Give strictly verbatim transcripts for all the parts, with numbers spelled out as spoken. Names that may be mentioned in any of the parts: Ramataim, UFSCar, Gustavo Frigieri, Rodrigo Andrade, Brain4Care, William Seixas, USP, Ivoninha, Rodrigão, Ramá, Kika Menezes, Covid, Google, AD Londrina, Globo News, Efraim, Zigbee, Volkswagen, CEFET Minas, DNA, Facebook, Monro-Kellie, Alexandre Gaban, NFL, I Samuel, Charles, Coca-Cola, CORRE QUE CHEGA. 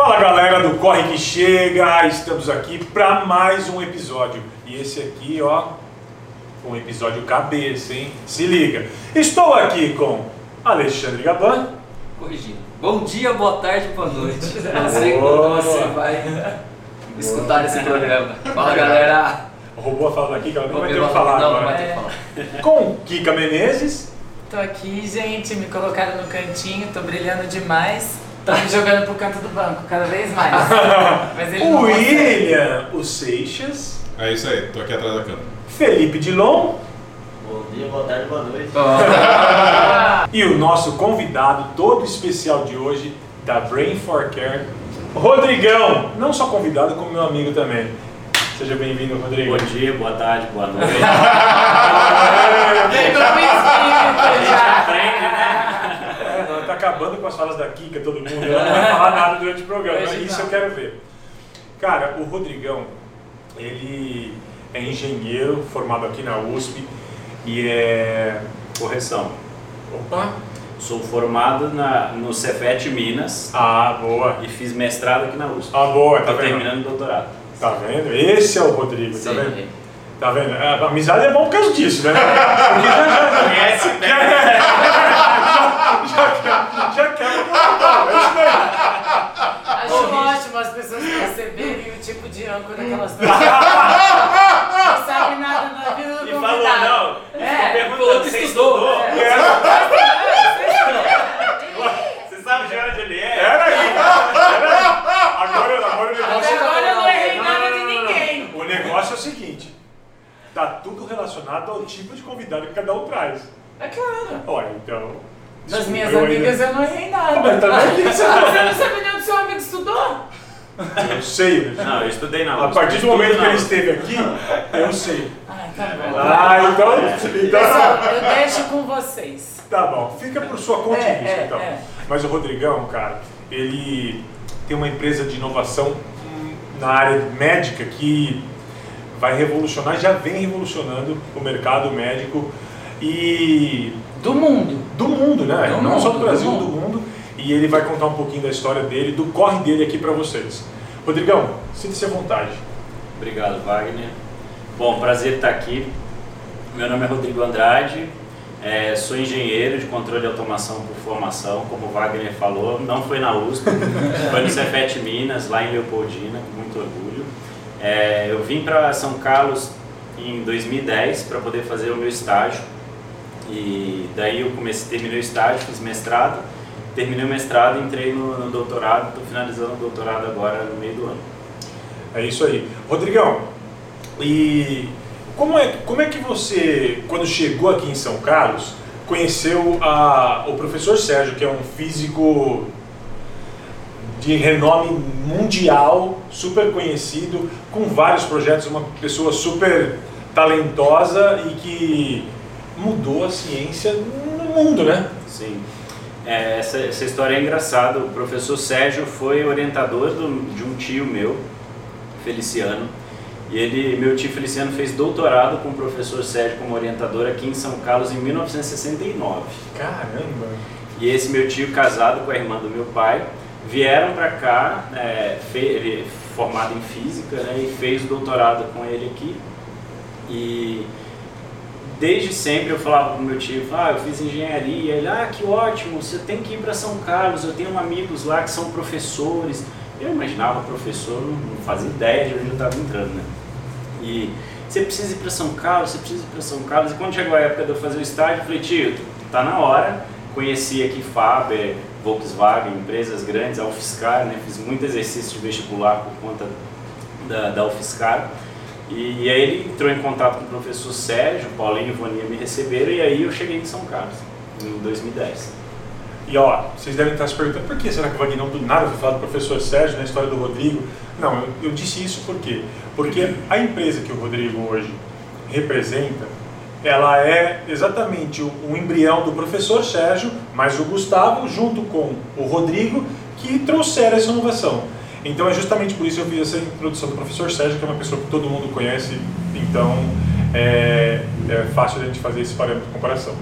Fala galera do Corre Que Chega, estamos aqui para mais um episódio. E esse aqui, ó, um episódio cabeça, hein? Se liga. Estou aqui com Alexandre Gaban. Corrigindo. Bom dia, boa tarde, boa noite. Não sei quando você vai escutar boa. Esse programa. Fala galera. O robô fala daqui que ela não vai ter o que falar não, agora. Não vai ter o que falar. Com Kika Menezes. Tô aqui, gente, me colocaram no cantinho, tô brilhando demais. Tô me jogando pro canto do banco, cada vez mais. Mas ele o William, o Seixas. É isso aí, tô aqui atrás da câmera. Felipe Dilon. Bom dia, boa tarde, boa noite. E o nosso convidado todo especial de hoje, da Brain for Care, Rodrigão. Não só convidado, como meu amigo também. Seja bem-vindo, Rodrigo. Bom dia, boa tarde, boa noite. Tá acabando com as falas da Kika, todo mundo. Ela não vai falar nada durante o programa, mas isso eu quero ver. Cara, o Rodrigão, ele é engenheiro, formado aqui na U S P e é... Correção. Opa! Sou formado na, no CEFET Minas. Ah, boa! E fiz mestrado aqui na U S P. Ah, boa! Tá terminando o doutorado. Tá vendo? Esse é o Rodrigo, sim, tá vendo? Sim. Tá vendo? A amizade é bom por causa disso, né? Porque já já conhece, né? Já, já, já quer contar, é isso daí. Acho bom, ótimo as pessoas perceberem o tipo de âncora que elas estão. Não sabe nada da vida do e convidado. Falou, não. É, perguntou que você estudou. É. É. É. Você sabe de onde ele é? Era aí. Agora o negócio... O negócio é o seguinte, tá tudo relacionado ao tipo de convidado que cada um traz. É claro. Olha, então... Das minhas amigas ainda... eu não errei nada. Ah, mas também você não sabe nem onde seu amigo estudou? Eu sei. Não, eu estudei na U S P. A partir do momento que ele esteve aqui, eu sei. Ah, tá bom. Ah, então... então... Pessoal, eu deixo com vocês. Tá bom, fica por sua conta é, risco, é, então. É. Mas o Rodrigão, cara, ele tem uma empresa de inovação na área médica que... vai revolucionar, já vem revolucionando o mercado médico e... Do mundo. Do mundo, né? Do Não mundo, só do Brasil, do mundo. do mundo. E ele vai contar um pouquinho da história dele, do corre dele aqui para vocês. Rodrigão, sinta-se à vontade. Obrigado, Wagner. Bom, prazer estar aqui. Meu nome é Rodrigo Andrade, é, sou engenheiro de controle de automação por formação, como o Wagner falou. Não foi na U S P, foi no CEFET Minas, lá em Leopoldina, com muito orgulho. É, eu vim para São Carlos em dois mil e dez para poder fazer o meu estágio e daí eu comecei, terminei o estágio, fiz mestrado, terminei o mestrado, entrei no, no doutorado, estou finalizando o doutorado agora no meio do ano. É isso aí. Rodrigão, e como é, como é que você, quando chegou aqui em São Carlos, conheceu a, o professor Sérgio, que é um físico... de renome mundial, super conhecido, com vários projetos, uma pessoa super talentosa e que mudou a ciência no mundo, né? Sim. É, essa, essa história é engraçada. O professor Sérgio foi orientador do, de um tio meu, Feliciano, e ele, meu tio Feliciano fez doutorado com o professor Sérgio como orientador aqui em São Carlos em mil novecentos e sessenta e nove. Caramba! E esse meu tio, casado com a irmã do meu pai, vieram para cá, é, ele é formado em física, né, e fez o doutorado com ele aqui. E desde sempre eu falava pro meu tio, ah, eu fiz engenharia, ele, ah, que ótimo, você tem que ir para São Carlos, eu tenho amigos lá que são professores. Eu imaginava professor, não fazia ideia de onde eu estava entrando, né? E você precisa ir para São Carlos, você precisa ir para São Carlos. E quando chegou a época de eu fazer o estágio, eu falei, tio, tá na hora. Conheci aqui Faber, Volkswagen, empresas grandes, a UFSCar, né? Fiz muito exercício de vestibular por conta da, da UFSCar. E, e aí ele entrou em contato com o professor Sérgio, Paulinho e Ivoninha me receberam e aí eu cheguei em São Carlos, em dois mil e dez. E ó, vocês devem estar se perguntando, por que será que o Wagner do nada foi falar do professor Sérgio na história do Rodrigo? Não, eu, eu disse isso por quê? Porque a empresa que o Rodrigo hoje representa, ela é exatamente o embrião do professor Sérgio, mas o Gustavo, junto com o Rodrigo, que trouxeram essa inovação. Então é justamente por isso que eu fiz essa introdução do professor Sérgio, que é uma pessoa que todo mundo conhece, então é, é fácil a gente fazer esse parâmetro de comparação.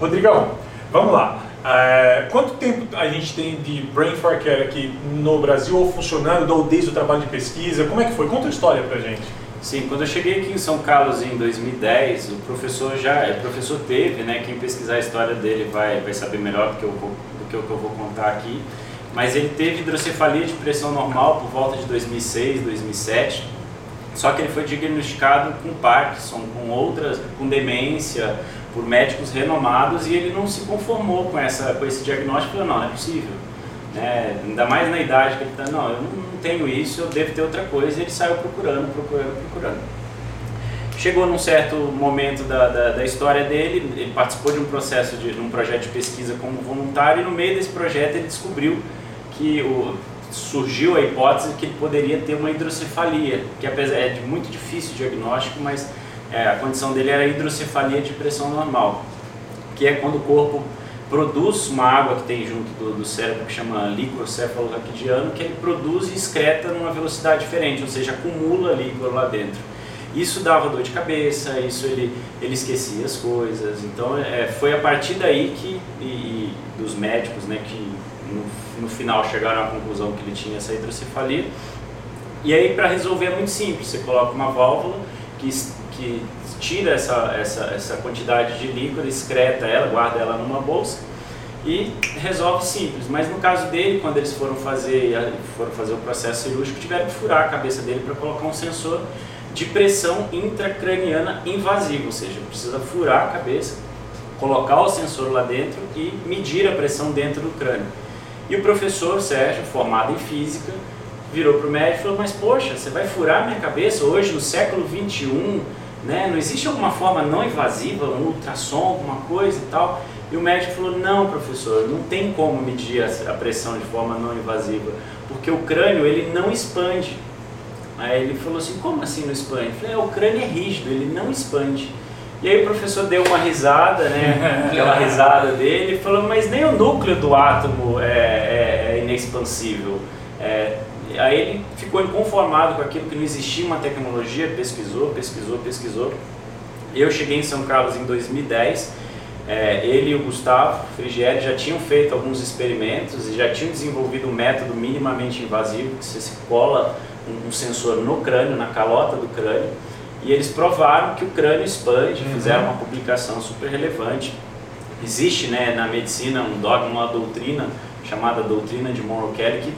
Rodrigão, vamos lá. É, quanto tempo a gente tem de Brain for Care aqui no Brasil, ou funcionando, ou desde o trabalho de pesquisa? Como é que foi? Conta a história pra gente. Sim, quando eu cheguei aqui em São Carlos em dois mil e dez, o professor já, o professor teve, né, quem pesquisar a história dele vai, vai saber melhor do que, eu, do que eu vou contar aqui, mas ele teve hidrocefalia de pressão normal por volta de dois mil e seis, dois mil e sete, só que ele foi diagnosticado com Parkinson, com outras, com demência, por médicos renomados, e ele não se conformou com, essa, com esse diagnóstico, falou, não, não é possível. É, ainda mais na idade que ele está, não, eu não tenho isso, eu devo ter outra coisa, e ele saiu procurando, procurando, procurando. Chegou num certo momento da, da, da história dele, ele participou de um processo, de, de um projeto de pesquisa como voluntário, e no meio desse projeto ele descobriu que o, surgiu a hipótese que ele poderia ter uma hidrocefalia, que apesar, é de muito difícil o diagnóstico, mas é, a condição dele era a hidrocefalia de pressão normal, que é quando o corpo produz uma água que tem junto do, do cérebro, que chama licocéfalo raquidiano, que ele produz e excreta numa velocidade diferente, ou seja, acumula líquor lá dentro. Isso dava dor de cabeça, isso ele, ele esquecia as coisas, então é, foi a partir daí que, e, e dos médicos, né, que no, no final chegaram à conclusão que ele tinha essa hidrocefalia. E aí, para resolver, é muito simples, você coloca uma válvula que que tira essa, essa, essa quantidade de líquido, excreta ela, guarda ela numa bolsa e resolve simples. Mas no caso dele, quando eles foram fazer, foram fazer o processo cirúrgico, tiveram que furar a cabeça dele para colocar um sensor de pressão intracraniana invasiva, ou seja, precisa furar a cabeça, colocar o sensor lá dentro e medir a pressão dentro do crânio. E o professor Sérgio, formado em física, virou para o médico e falou, mas poxa, você vai furar minha cabeça hoje no século vinte e um? Né? Não existe alguma forma não invasiva, um ultrassom, alguma coisa e tal? E o médico falou, não professor, não tem como medir a pressão de forma não invasiva, porque o crânio ele não expande. Aí ele falou assim, como assim não expande? Eu falei, é, o crânio é rígido, ele não expande. E aí o professor deu uma risada, né, aquela risada dele, e falou, mas nem o núcleo do átomo é, é, é inexpansível. É, Aí ele ficou inconformado com aquilo, que não existia uma tecnologia, pesquisou, pesquisou, pesquisou. Eu cheguei em São Carlos em dois mil e dez, é, ele e o Gustavo Frigieri já tinham feito alguns experimentos e já tinham desenvolvido um método minimamente invasivo, que se cola um, um sensor no crânio, na calota do crânio, e eles provaram que o crânio expande, fizeram uma publicação super relevante. Existe, né, na medicina um dogma, uma doutrina chamada doutrina de Monro-Kellie, que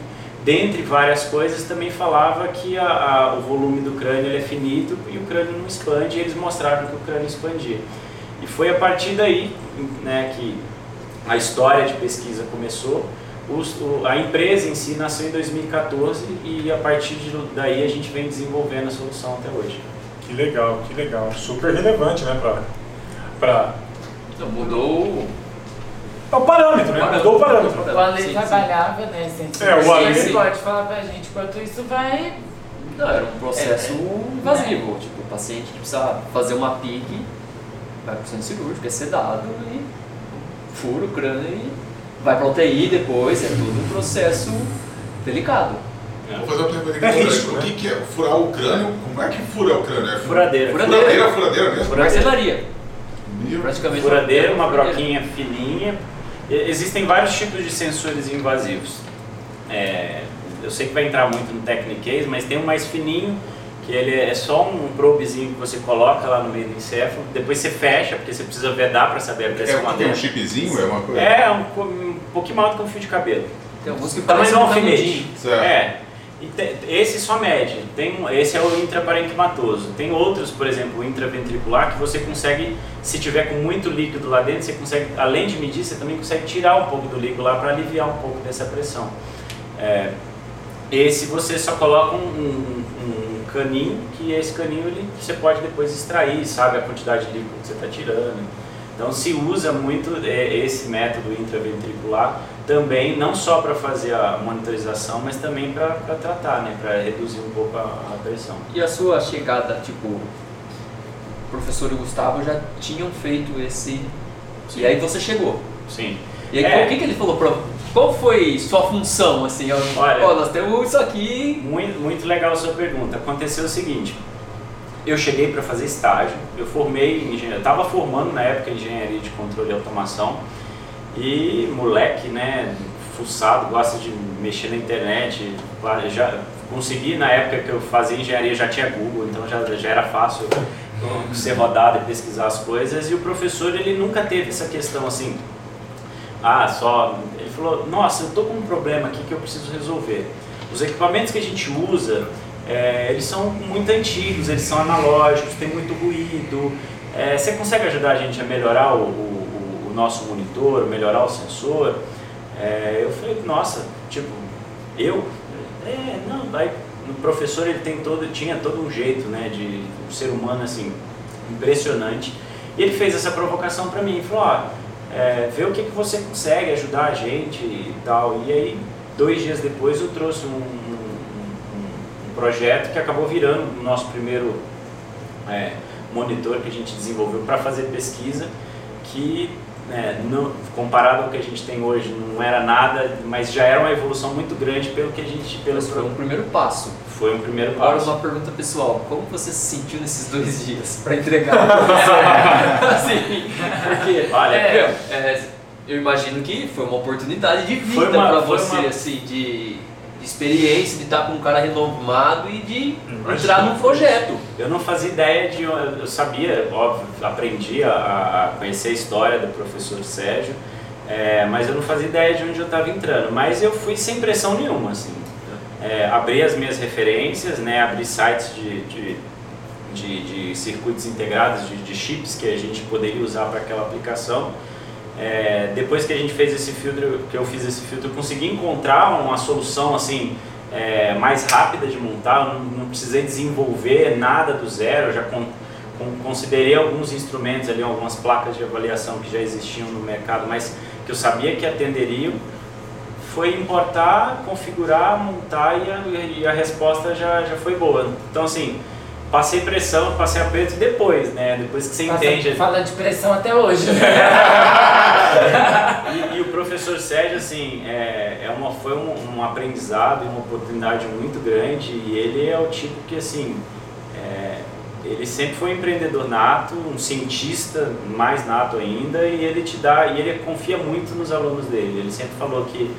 dentre várias coisas também falava que a, a, o volume do crânio ele é finito e o crânio não expande, e eles mostraram que o crânio expandia. E foi a partir daí, né, que a história de pesquisa começou. Os, o, a empresa em si nasceu em dois mil e quatorze e a partir de, daí a gente vem desenvolvendo a solução até hoje. Que legal, que legal. Super relevante, né, pra... pra... Então, mudou... É o parâmetro, né? Mudou o parâmetro. O Ale sim, trabalhava, sim. né? Sem é, o Ale... Você pode falar pra gente quanto isso vai... Não, era um processo invasivo. É, né? Tipo, o paciente que precisa fazer uma P I C, vai pro centro cirúrgico, é sedado e fura o crânio e vai pra U T I depois. É todo um processo delicado. É. Vou fazer uma pergunta aqui. É risco, né? O que é? Furar o crânio? Como é que fura o crânio? É furadeira. Furadeira, furadeira, furadeira mesmo? Parcelaria. Praticamente. Furadeira, uma broquinha fininha. Existem vários tipos de sensores invasivos. É, eu sei que vai entrar muito no technique, mas tem um mais fininho, que ele é só um probezinho que você coloca lá no meio do encéfalo, depois você fecha, porque você precisa vedar para saber a pressão lá dentro. É um chipzinho? É uma coisa? É, um, um pouquinho maior do que um fio de cabelo. Tem alguns que parecem um alfinete. É. E te, esse só mede. Tem, esse é o intraparenquimatoso. Tem outros, por exemplo, o intraventricular, que você consegue, se tiver com muito líquido lá dentro, você consegue, além de medir, você também consegue tirar um pouco do líquido lá para aliviar um pouco dessa pressão. É, esse você só coloca um, um, um caninho, que esse caninho ele, você pode depois extrair, sabe, a quantidade de líquido que você está tirando. Então se usa muito é, esse método intraventricular, também não só para fazer a monitorização, mas também para tratar, né? Para reduzir um pouco a, a pressão. E a sua chegada, tipo, o professor e o Gustavo já tinham feito esse... Sim. E aí você chegou. Sim. E aí é... qual, o que, que ele falou para... Qual foi sua função, assim? Olha, oh, nós temos isso aqui... Muito, muito legal a sua pergunta. Aconteceu o seguinte, eu cheguei para fazer estágio, eu formei em engenharia, estava formando na época engenharia de controle e automação, E moleque, né, fuçado, gosta de mexer na internet, já consegui, na época que eu fazia engenharia já tinha Google, então já, já era fácil ser rodado e pesquisar as coisas, e o professor ele nunca teve essa questão assim, ah, só, ele falou, nossa, eu tô com um problema aqui que eu preciso resolver. Os equipamentos que a gente usa, é, eles são muito antigos, eles são analógicos, tem muito ruído, é, você consegue ajudar a gente a melhorar o, o, o nosso monitor, melhorar o sensor? É, eu falei, nossa, tipo, eu? É, não, vai. O professor ele tem todo, tinha todo um jeito, né, de um ser humano assim, impressionante. E ele fez essa provocação para mim, falou, ó, é, vê o que, que você consegue ajudar a gente e tal. E aí, dois dias depois, eu trouxe um, um, um, um projeto que acabou virando o nosso primeiro é, monitor que a gente desenvolveu para fazer pesquisa, que... É, não, comparado ao que a gente tem hoje, não era nada, mas já era uma evolução muito grande pelo que a gente... Pelo mas foi pro... um primeiro passo. Foi um primeiro passo. Agora uma pergunta pessoal, como você se sentiu nesses dois dias para entregar? Assim, porque olha, é, é, eu imagino que foi uma oportunidade de vida para você, uma... assim, de... experiência de estar com um cara renomado e de entrar num projeto. Eu não fazia ideia de... Eu sabia, óbvio, aprendi a, a conhecer a história do professor Sérgio, é, mas eu não fazia ideia de onde eu estava entrando. Mas eu fui sem pressão nenhuma, assim. É, abri as minhas referências, né, abri sites de, de, de, de circuitos integrados, de, de chips que a gente poderia usar para aquela aplicação. É, depois que a gente fez esse filtro, que eu fiz esse filtro, eu consegui encontrar uma solução assim, é, mais rápida de montar, eu não, não precisei desenvolver nada do zero, eu já con, con, considerei alguns instrumentos ali, algumas placas de avaliação que já existiam no mercado, mas que eu sabia que atenderiam, foi importar, configurar, montar e a, e a resposta já, já foi boa, então assim... Passei pressão, passei aperto depois, né? Depois que você Passa, entende... Fala de pressão até hoje. e, e o professor Sérgio, assim, é, é uma, foi um, um aprendizado e uma oportunidade muito grande. E ele é o tipo que, assim, é, ele sempre foi um empreendedor nato, um cientista mais nato ainda. E ele te dá, e ele confia muito nos alunos dele. Ele sempre falou que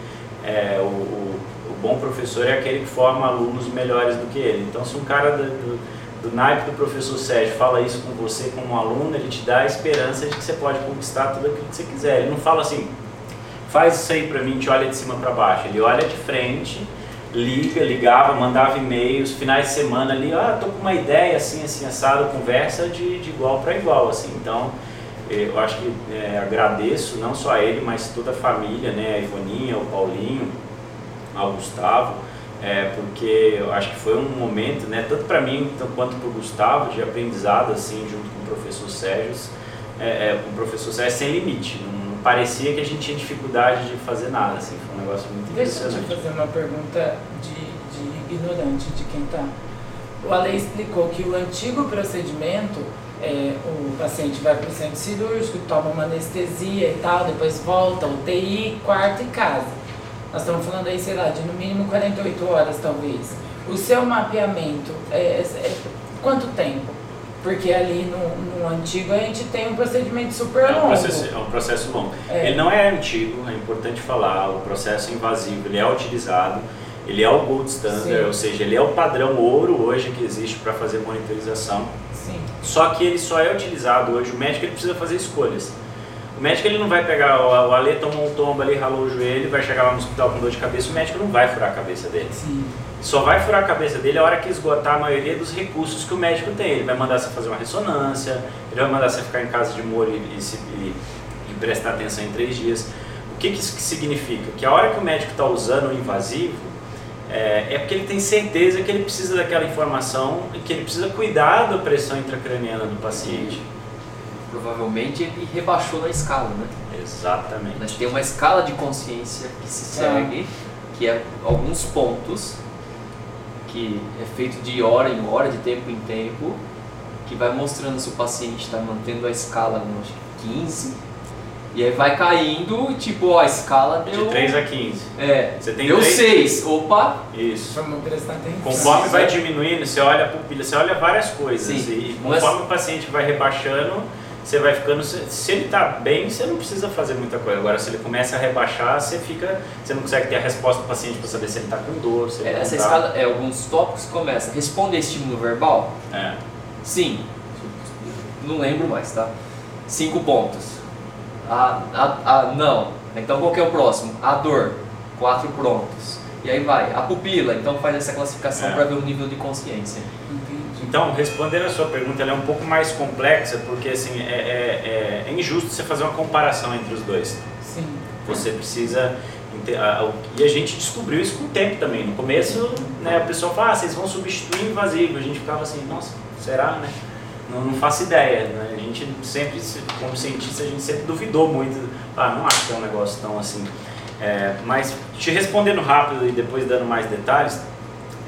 é, o, o, o bom professor é aquele que forma alunos melhores do que ele. Então, se um cara... Do, do, do naipe do professor Sérgio fala isso com você como um aluno, ele te dá a esperança de que você pode conquistar tudo aquilo que você quiser. Ele não fala assim, faz isso aí pra mim, te olha de cima pra baixo. Ele olha de frente, liga, ligava, mandava e-mails, finais de semana ali, ah, tô com uma ideia assim, assim, assado, conversa de, de igual pra igual, assim. Então, eu acho que é, agradeço não só a ele, mas toda a família, né, a Ivoninha, o Paulinho, ao Gustavo, É, porque eu acho que foi um momento, né, tanto para mim quanto para o Gustavo, de aprendizado assim, junto com o professor Sérgio, é, é, com o professor Sérgio sem limite, não, não parecia que a gente tinha dificuldade de fazer nada, assim, foi um negócio muito interessante. Deixa eu fazer uma pergunta de, de ignorante de quem está. O Ale explicou que o antigo procedimento, é, o paciente vai para o centro cirúrgico, toma uma anestesia e tal, depois volta, U T I, quarto e casa. Nós estamos falando aí, sei lá, de no mínimo quarenta e oito horas talvez. O seu mapeamento, é, é, quanto tempo? Porque ali no, no antigo a gente tem um procedimento super longo. É um processo, é um processo longo. É. Ele não é antigo, é importante falar, o processo invasivo ele é utilizado, ele é o gold standard, Sim. ou seja, ele é o padrão ouro hoje que existe para fazer monitorização. Sim. Só que ele só é utilizado hoje, o médico ele precisa fazer escolhas. O médico ele não vai pegar, o Ale tomou um tombo ali, ralou o joelho, vai chegar lá no hospital com dor de cabeça, o médico não vai furar a cabeça dele. Sim. Só vai furar a cabeça dele a hora que esgotar a maioria dos recursos que o médico tem. Ele vai mandar você fazer uma ressonância, ele vai mandar você ficar em casa de molho e, e, e prestar atenção em três dias. O que, que isso significa? Que a hora que o médico está usando o invasivo, é, é porque ele tem certeza que ele precisa daquela informação e que ele precisa cuidar da pressão intracraniana do paciente. Provavelmente ele rebaixou na escala, né? Exatamente. Mas tem uma escala de consciência que se segue, é. que é alguns pontos, que é feito de hora em hora, de tempo em tempo, que vai mostrando se o paciente está mantendo a escala, acho que quinze, e aí vai caindo, tipo, ó, a escala deu... De três a quinze. É, você tem deu três... seis, opa! Isso. Conforme vai diminuindo, você olha a pupila, você olha várias coisas, Sim. e conforme Mas... o paciente vai rebaixando, você vai ficando, se ele está bem, você não precisa fazer muita coisa. Agora, se ele começa a rebaixar, você fica, você não consegue ter a resposta do paciente para saber se ele está com dor. Se ele é, essa tá... escala, é, alguns tópicos começam, responde a estímulo verbal? É. Sim, não lembro mais, tá? Cinco pontos. Ah, ah, ah, não, então qual que é o próximo? A dor, quatro pontos. E aí vai, a pupila, então faz essa classificação é. para ver o nível de consciência. Então, respondendo a sua pergunta, ela é um pouco mais complexa, porque assim, é, é, é injusto você fazer uma comparação entre os dois. Sim. Você precisa... E a gente descobriu isso com o tempo também. No começo, né, o pessoal fala, ah, vocês vão substituir invasivo. A gente ficava assim, nossa, será, né? Não, não faço ideia, né? A gente sempre, como cientista, a gente sempre duvidou muito. Ah, não acho que é um negócio tão assim. É, mas, te respondendo rápido e depois dando mais detalhes,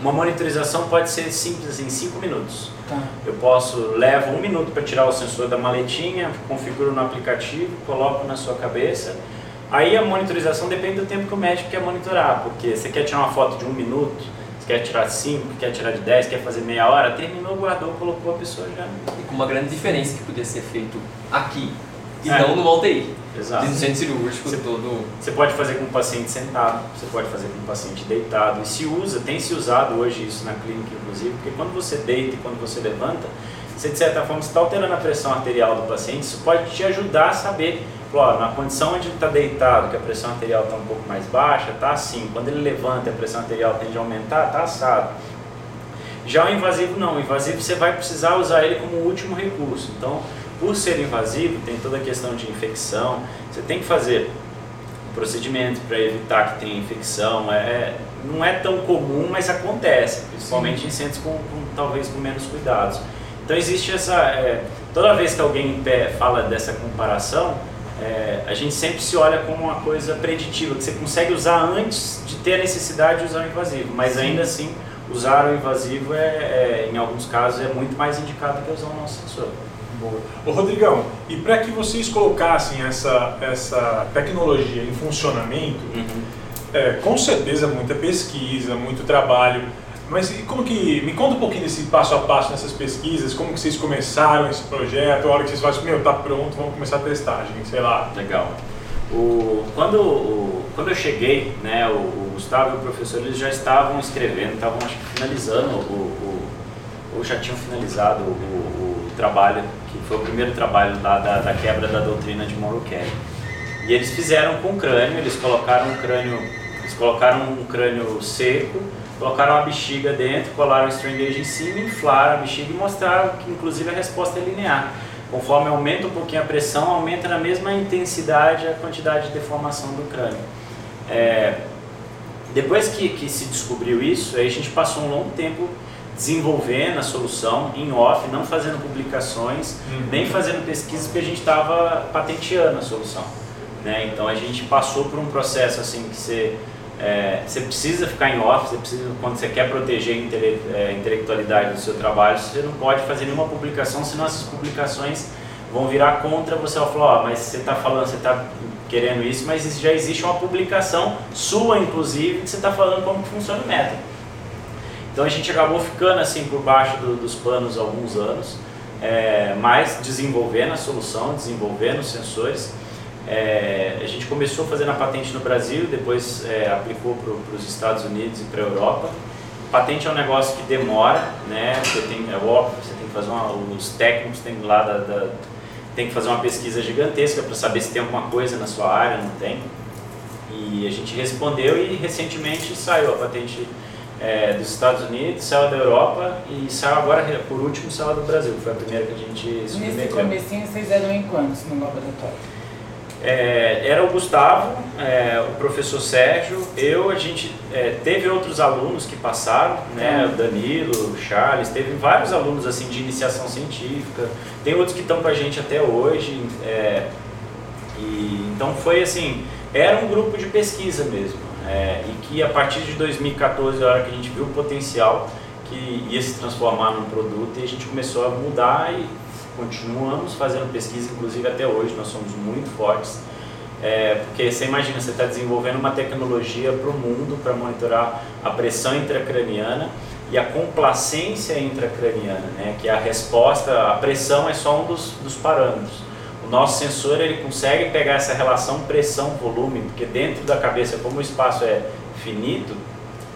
uma monitorização pode ser simples, assim, cinco minutos. Tá. Eu posso, levo um minuto para tirar o sensor da maletinha, configuro no aplicativo, coloco na sua cabeça. Aí a monitorização depende do tempo que o médico quer monitorar, porque você quer tirar uma foto de um minuto, você quer tirar cinco, quer tirar de dez, quer fazer meia hora, terminou, guardou, colocou a pessoa já. E com uma grande diferença que podia ser feito aqui e é. não no U T I. Exato. No centro cirúrgico, você, todo... você pode fazer com o paciente sentado, você pode fazer com o paciente deitado. E se usa, tem se usado hoje isso na clínica, inclusive, porque quando você deita e quando você levanta, você de certa forma está alterando a pressão arterial do paciente. Isso pode te ajudar a saber, claro, na condição onde ele está deitado, que a pressão arterial está um pouco mais baixa, está assim. Quando ele levanta, a pressão arterial tende a aumentar, está assado. Já o invasivo não, o invasivo você vai precisar usar ele como último recurso. Então, por ser invasivo, tem toda a questão de infecção, você tem que fazer procedimentos para evitar que tenha infecção. É, não é tão comum, mas acontece, principalmente Sim. em centros com, com, talvez com menos cuidados. Então existe essa... É, toda vez que alguém fala dessa comparação, é, a gente sempre se olha como uma coisa preditiva, que você consegue usar antes de ter a necessidade de usar o invasivo, mas Sim. ainda assim, usar o invasivo, é, é, em alguns casos, é muito mais indicado que usar o nosso sensor. Boa. Ô Rodrigão, e para que vocês colocassem essa, essa tecnologia em funcionamento, uhum. é, com certeza muita pesquisa, muito trabalho, mas como que, me conta um pouquinho desse passo a passo nessas pesquisas, como que vocês começaram esse projeto, a hora que vocês falam, meu, tá pronto, vamos começar a testagem, sei lá. Legal. O, quando, o, quando eu cheguei, né, o, o Gustavo e o professor, eles já estavam escrevendo, estavam acho que finalizando, o, o, ou já tinham finalizado o, o, o trabalho, que foi o primeiro trabalho da, da, da quebra da doutrina de Monro-Kellie. E eles fizeram com crânio, eles colocaram um crânio, eles colocaram um crânio seco, colocaram uma bexiga dentro, colaram um strain gauge em cima, inflaram a bexiga e mostraram que inclusive a resposta é linear. Conforme aumenta um pouquinho a pressão, aumenta na mesma intensidade a quantidade de deformação do crânio. É, depois que, que se descobriu isso, aí a gente passou um longo tempo desenvolvendo a solução em off, não fazendo publicações, uhum. nem fazendo pesquisas, porque a gente estava patenteando a solução. Né? Então a gente passou por um processo assim que você... É, você precisa ficar em off, você precisa, quando você quer proteger a intele, é, intelectualidade do seu trabalho, você não pode fazer nenhuma publicação, senão essas publicações vão virar contra você. Vai falar, ó, mas você está falando, você está querendo isso, mas já existe uma publicação sua, inclusive, que você está falando como que funciona o método. Então a gente acabou ficando assim por baixo do, dos panos há alguns anos, é, mas desenvolvendo a solução, desenvolvendo os sensores. É, a gente começou fazendo a patente no Brasil, depois é, aplicou para os Estados Unidos e para a Europa. Patente é um negócio que demora, né? Você tem, é óbvio, você tem que fazer uma, os técnicos tem lá da, da, tem que fazer uma pesquisa gigantesca para saber se tem alguma coisa na sua área, não tem. E a gente respondeu e recentemente saiu a patente é, dos Estados Unidos, saiu da Europa e saiu agora, por último, saiu do Brasil, foi a primeira que a gente submeteu. Nesse comecinho vocês eram em quantos no laboratório? É, era o Gustavo, é, o professor Sérgio, eu, a gente é, teve outros alunos que passaram, né, o Danilo, o Charles, teve vários alunos assim, de iniciação científica, tem outros que estão com a gente até hoje, é, e, então foi assim, era um grupo de pesquisa mesmo, é, e que a partir de dois mil e quatorze, a hora que a gente viu o potencial que ia se transformar num produto, e a gente começou a mudar e continuamos fazendo pesquisa, inclusive até hoje nós somos muito fortes, é, porque você imagina, você está desenvolvendo uma tecnologia para o mundo, para monitorar a pressão intracraniana e a complacência intracraniana, né, que a resposta, a pressão é só um dos, dos parâmetros. nosso sensor ele consegue pegar essa relação pressão-volume, porque dentro da cabeça, como o espaço é finito,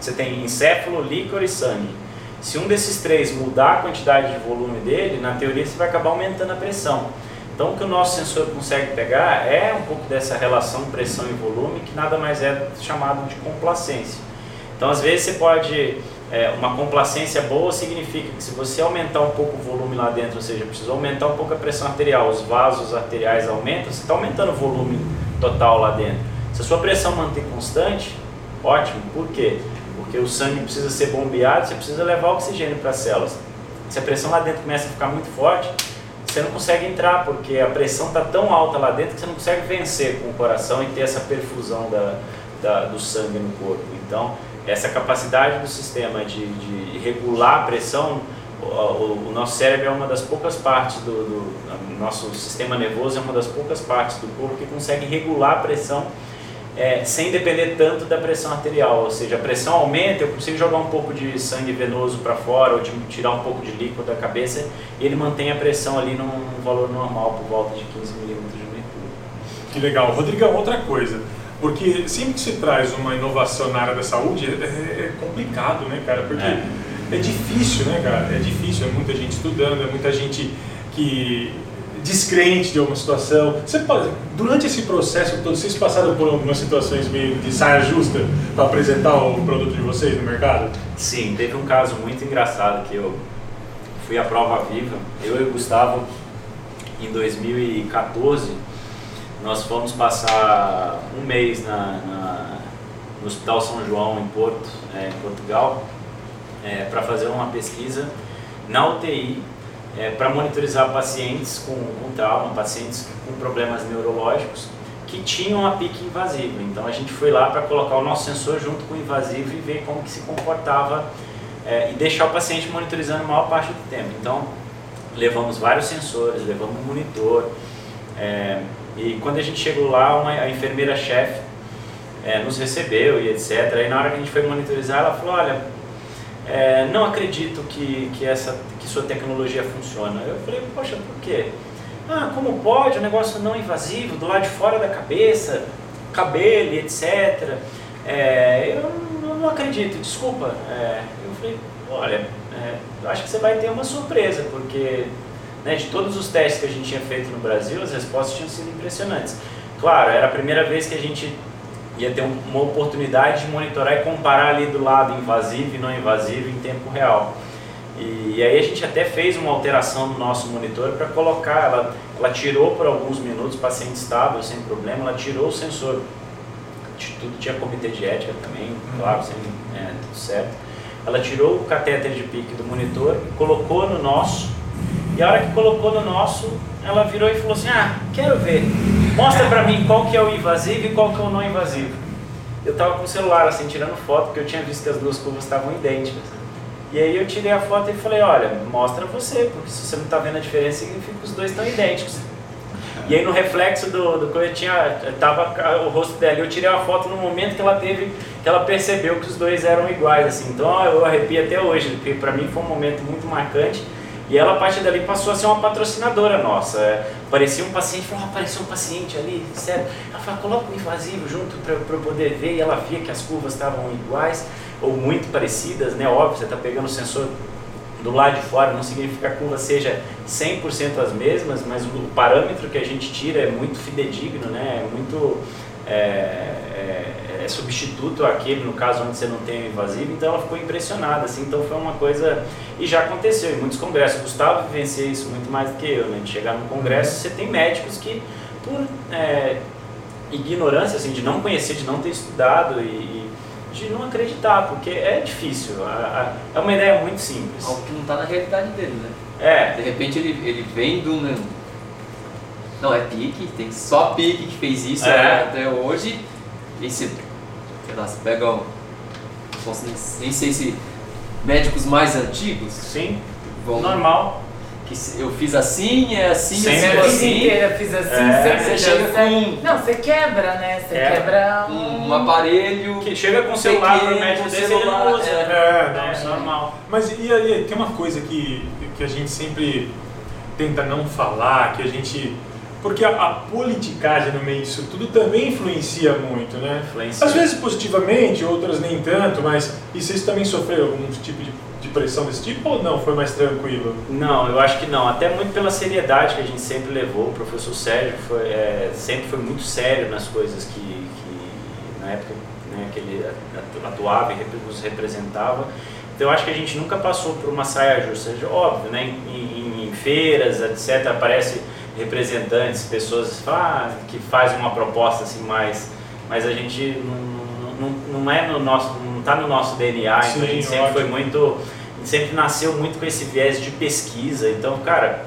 você tem encéfalo, líquor e sangue. Se um desses três mudar a quantidade de volume dele, na teoria você vai acabar aumentando a pressão. Então o que o nosso sensor consegue pegar é um pouco dessa relação pressão e volume, que nada mais é chamado de complacência. Então às vezes você pode, é, uma complacência boa significa que se você aumentar um pouco o volume lá dentro, ou seja, precisou aumentar um pouco a pressão arterial, os vasos arteriais aumentam, você está aumentando o volume total lá dentro. Se a sua pressão manter constante, ótimo, por quê? Porque o sangue precisa ser bombeado, você precisa levar oxigênio para as células. Se a pressão lá dentro começa a ficar muito forte, você não consegue entrar, porque a pressão está tão alta lá dentro que você não consegue vencer com o coração e ter essa perfusão da, da, do sangue no corpo. Então, essa capacidade do sistema de, de regular a pressão, o, o, o nosso cérebro é uma das poucas partes do, do... o nosso sistema nervoso é uma das poucas partes do corpo que consegue regular a pressão é, sem depender tanto da pressão arterial. Ou seja, a pressão aumenta, eu consigo jogar um pouco de sangue venoso para fora ou de, tirar um pouco de líquido da cabeça e ele mantém a pressão ali num, num valor normal, por volta de quinze milímetros de mercúrio. Que legal. Rodrigão, outra coisa, porque sempre que se traz uma inovação na área da saúde é, é complicado, né, cara? Porque é. é difícil, né, cara? É difícil, é muita gente estudando, é muita gente que... descrente de alguma situação. Você pode, durante esse processo todo, vocês passaram por algumas situações meio de saia justa para apresentar o produto de vocês no mercado? Sim, teve um caso muito engraçado que eu fui à prova viva. Eu e o Gustavo, em dois mil e quatorze, nós fomos passar um mês na, na, no Hospital São João, em Porto, é, em Portugal, é, para fazer uma pesquisa na U T I, É, para monitorizar pacientes com, com trauma, pacientes com problemas neurológicos que tinham a pique invasiva. Então a gente foi lá para colocar o nosso sensor junto com o invasivo e ver como que se comportava é, e deixar o paciente monitorizando a maior parte do tempo. Então levamos vários sensores, levamos um monitor é, e quando a gente chegou lá, uma, a enfermeira-chefe é, nos recebeu e et cetera. E na hora que a gente foi monitorizar, ela falou, olha... É, não acredito que, que, essa, que sua tecnologia funciona. Eu falei, poxa, por quê? Ah, como pode? Um negócio não invasivo, do lado de fora da cabeça, cabelo, et cetera. É, eu, eu não acredito, desculpa. É, eu falei, olha, é, eu acho que você vai ter uma surpresa, porque né, de todos os testes que a gente tinha feito no Brasil, as respostas tinham sido impressionantes. Claro, era a primeira vez que a gente... ia ter uma oportunidade de monitorar e comparar ali do lado invasivo e não invasivo em tempo real. E, e aí a gente até fez uma alteração no nosso monitor para colocar, ela, ela tirou por alguns minutos, paciente estável, sem problema, ela tirou o sensor, tudo tinha comitê de ética também, claro, sem, é, tudo certo. Ela tirou o catéter de pique do monitor, colocou no nosso, e a hora que colocou no nosso, ela virou e falou assim, ah, quero ver. Mostra pra mim qual que é o invasivo e qual que é o não invasivo. Eu tava com o celular assim, tirando foto, porque eu tinha visto que as duas curvas estavam idênticas. E aí eu tirei a foto e falei, olha, mostra você, porque se você não tá vendo a diferença, significa que os dois estão idênticos. E aí no reflexo do, do coisa, tinha, tava o rosto dela, eu tirei a foto no momento que ela teve, que ela percebeu que os dois eram iguais, assim. Então eu arrepio até hoje, porque pra mim foi um momento muito marcante. E ela, a partir dali, passou a ser uma patrocinadora nossa. É, aparecia um paciente, falou, oh, apareceu um paciente ali, sério. Ela falou, coloca um invasivo junto para eu poder ver. E ela via que as curvas estavam iguais, ou muito parecidas, né? Óbvio, você está pegando o sensor do lado de fora, não significa que a curva seja cem por cento as mesmas, mas o parâmetro que a gente tira é muito fidedigno, né? É muito... É, é, é substituto àquele, no caso onde você não tem o invasivo, então ela ficou impressionada, assim, então foi uma coisa, e já aconteceu em muitos congressos, o Gustavo vivenciou isso muito mais do que eu, né, de chegar num congresso, você tem médicos que, por é, ignorância, assim, de não conhecer, de não ter estudado e, e de não acreditar, porque é difícil, a, a, é uma ideia muito simples. Algo que não está na realidade dele, né? É. De repente ele, ele vem do... Né? Não, é pique, tem só pique que fez isso é. né, até hoje, e se, sei lá, se pega um, posso nem, nem sei se médicos mais antigos, sim, vão, normal, que eu fiz assim, é assim, eu assim, assim, eu fiz assim, é. você chega com um, não, você quebra, né, você é. quebra um, um aparelho, que chega com o celular pro médico desse, ele não usa, é, é, não, é normal. Mas e aí, tem uma coisa que, que a gente sempre tenta não falar, que a gente... Porque a, a politicagem no meio disso tudo também influencia muito, né? Influencia. Às vezes positivamente, outras nem tanto, mas e vocês também sofreram algum tipo de, de pressão desse tipo ou não? Foi mais tranquilo? Não, eu acho que não. Até muito pela seriedade que a gente sempre levou. O professor Sérgio foi, é, sempre foi muito sério nas coisas que, que na época né, que ele atuava e nos representava. Então, eu acho que a gente nunca passou por uma saia justa. Óbvio, né? Em, em, em feiras, etcétera, aparece representantes, pessoas ah, que fazem uma proposta assim mais... Mas a gente não, não, não é no nosso, não está no nosso D N A, sim, então a gente sempre ótimo. Foi muito... A gente sempre nasceu muito com esse viés de pesquisa. Então, cara,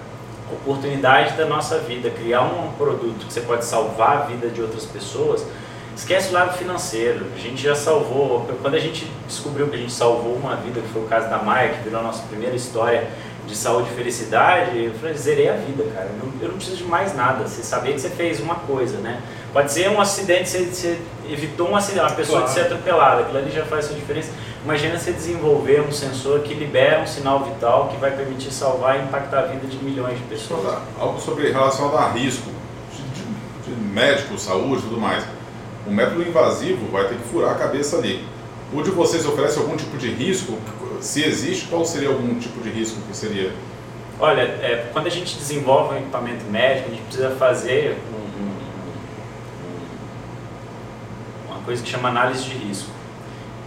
oportunidade da nossa vida, criar um produto que você pode salvar a vida de outras pessoas... Esquece o lado financeiro, a gente já salvou, quando a gente descobriu que a gente salvou uma vida, que foi o caso da Maia, que virou a nossa primeira história de saúde e felicidade, eu falei, zerei a vida, cara, eu não preciso de mais nada, você sabia que você fez uma coisa, né? Pode ser um acidente, você, você evitou um acidente, uma pessoa claro. De ser atropelada, aquilo ali já faz sua diferença. Imagina você desenvolver um sensor que libera um sinal vital que vai permitir salvar e impactar a vida de milhões de pessoas. Falar, algo sobre relação a risco, de, de médico, saúde e tudo mais. O método invasivo vai ter que furar a cabeça ali. O de vocês oferece algum tipo de risco? Se existe, qual seria algum tipo de risco que seria? Olha, é, quando a gente desenvolve um equipamento médico, a gente precisa fazer um, um, uma coisa que chama análise de risco.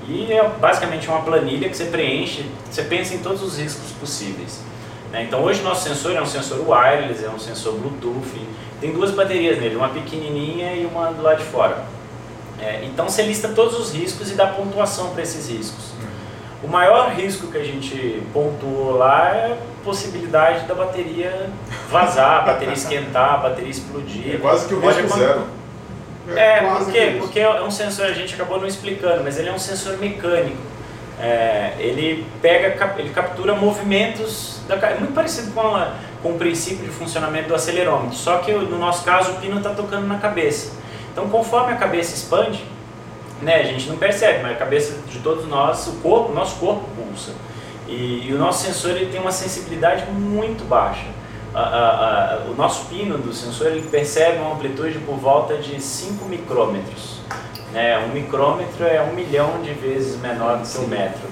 E é basicamente uma planilha que você preenche, você pensa em todos os riscos possíveis. Né? Então hoje nosso sensor é um sensor wireless, é um sensor Bluetooth, tem duas baterias nele, uma pequenininha e uma do lado de fora. É, então você lista todos os riscos e dá pontuação para esses riscos. O maior risco que a gente pontuou lá é a possibilidade da bateria vazar, a bateria esquentar, a bateria explodir. É quase que o risco zero. É, é por quê? Porque é um sensor, a gente acabou não explicando, mas ele é um sensor mecânico. É, ele, pega, ele captura movimentos, da, é muito parecido com, a, com o princípio de funcionamento do acelerômetro, só que no nosso caso o pino está tocando na cabeça. Então, conforme a cabeça expande, né, a gente não percebe, mas a cabeça de todos nós, o corpo, nosso corpo pulsa. E, e o nosso sensor ele tem uma sensibilidade muito baixa. A, a, a, o nosso pino do sensor ele percebe uma amplitude por volta de cinco micrômetros. Né? Um micrômetro é um milhão de vezes menor do que um metro.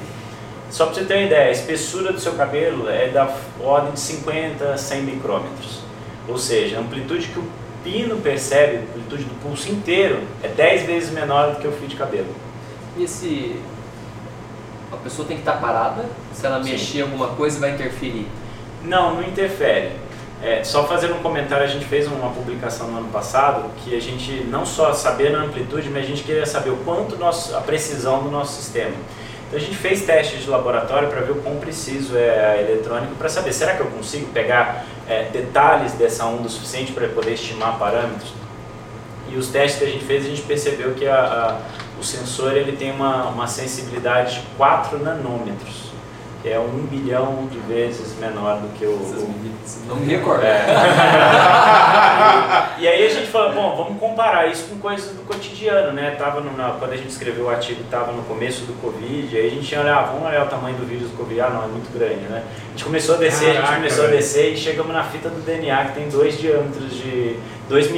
Só para você ter uma ideia, a espessura do seu cabelo é da ordem de cinquenta a cem micrômetros. Ou seja, a amplitude que o O pino percebe, a amplitude do pulso inteiro é dez vezes menor do que o fio de cabelo. E esse... a pessoa tem que estar parada? Se ela Sim. mexer em alguma coisa vai interferir? Não, não interfere. É, só fazendo um comentário, a gente fez uma publicação no ano passado que a gente não só sabia a amplitude, mas a gente queria saber o quanto nosso, a precisão do nosso sistema. Então a gente fez testes de laboratório para ver o quão preciso é a eletrônica, para saber, será que eu consigo pegar é, detalhes dessa onda o suficiente para poder estimar parâmetros? E os testes que a gente fez, a gente percebeu que a, a, o sensor ele tem uma, uma sensibilidade de quatro nanômetros, que é um bilhão de vezes menor do que o... o... Não me recordo. É. E, e aí a gente falou, bom, vamos comparar isso com coisas do cotidiano, né? Tava no, na, quando a gente escreveu o artigo, estava no começo do Covid, aí a gente ia olhar, ah, vamos olhar o tamanho do vírus do Covid, ah, não, é muito grande, né? A gente começou a descer, Caraca, a gente começou velho. a descer e chegamos na fita do D N A, que tem dois diâmetros de... dois,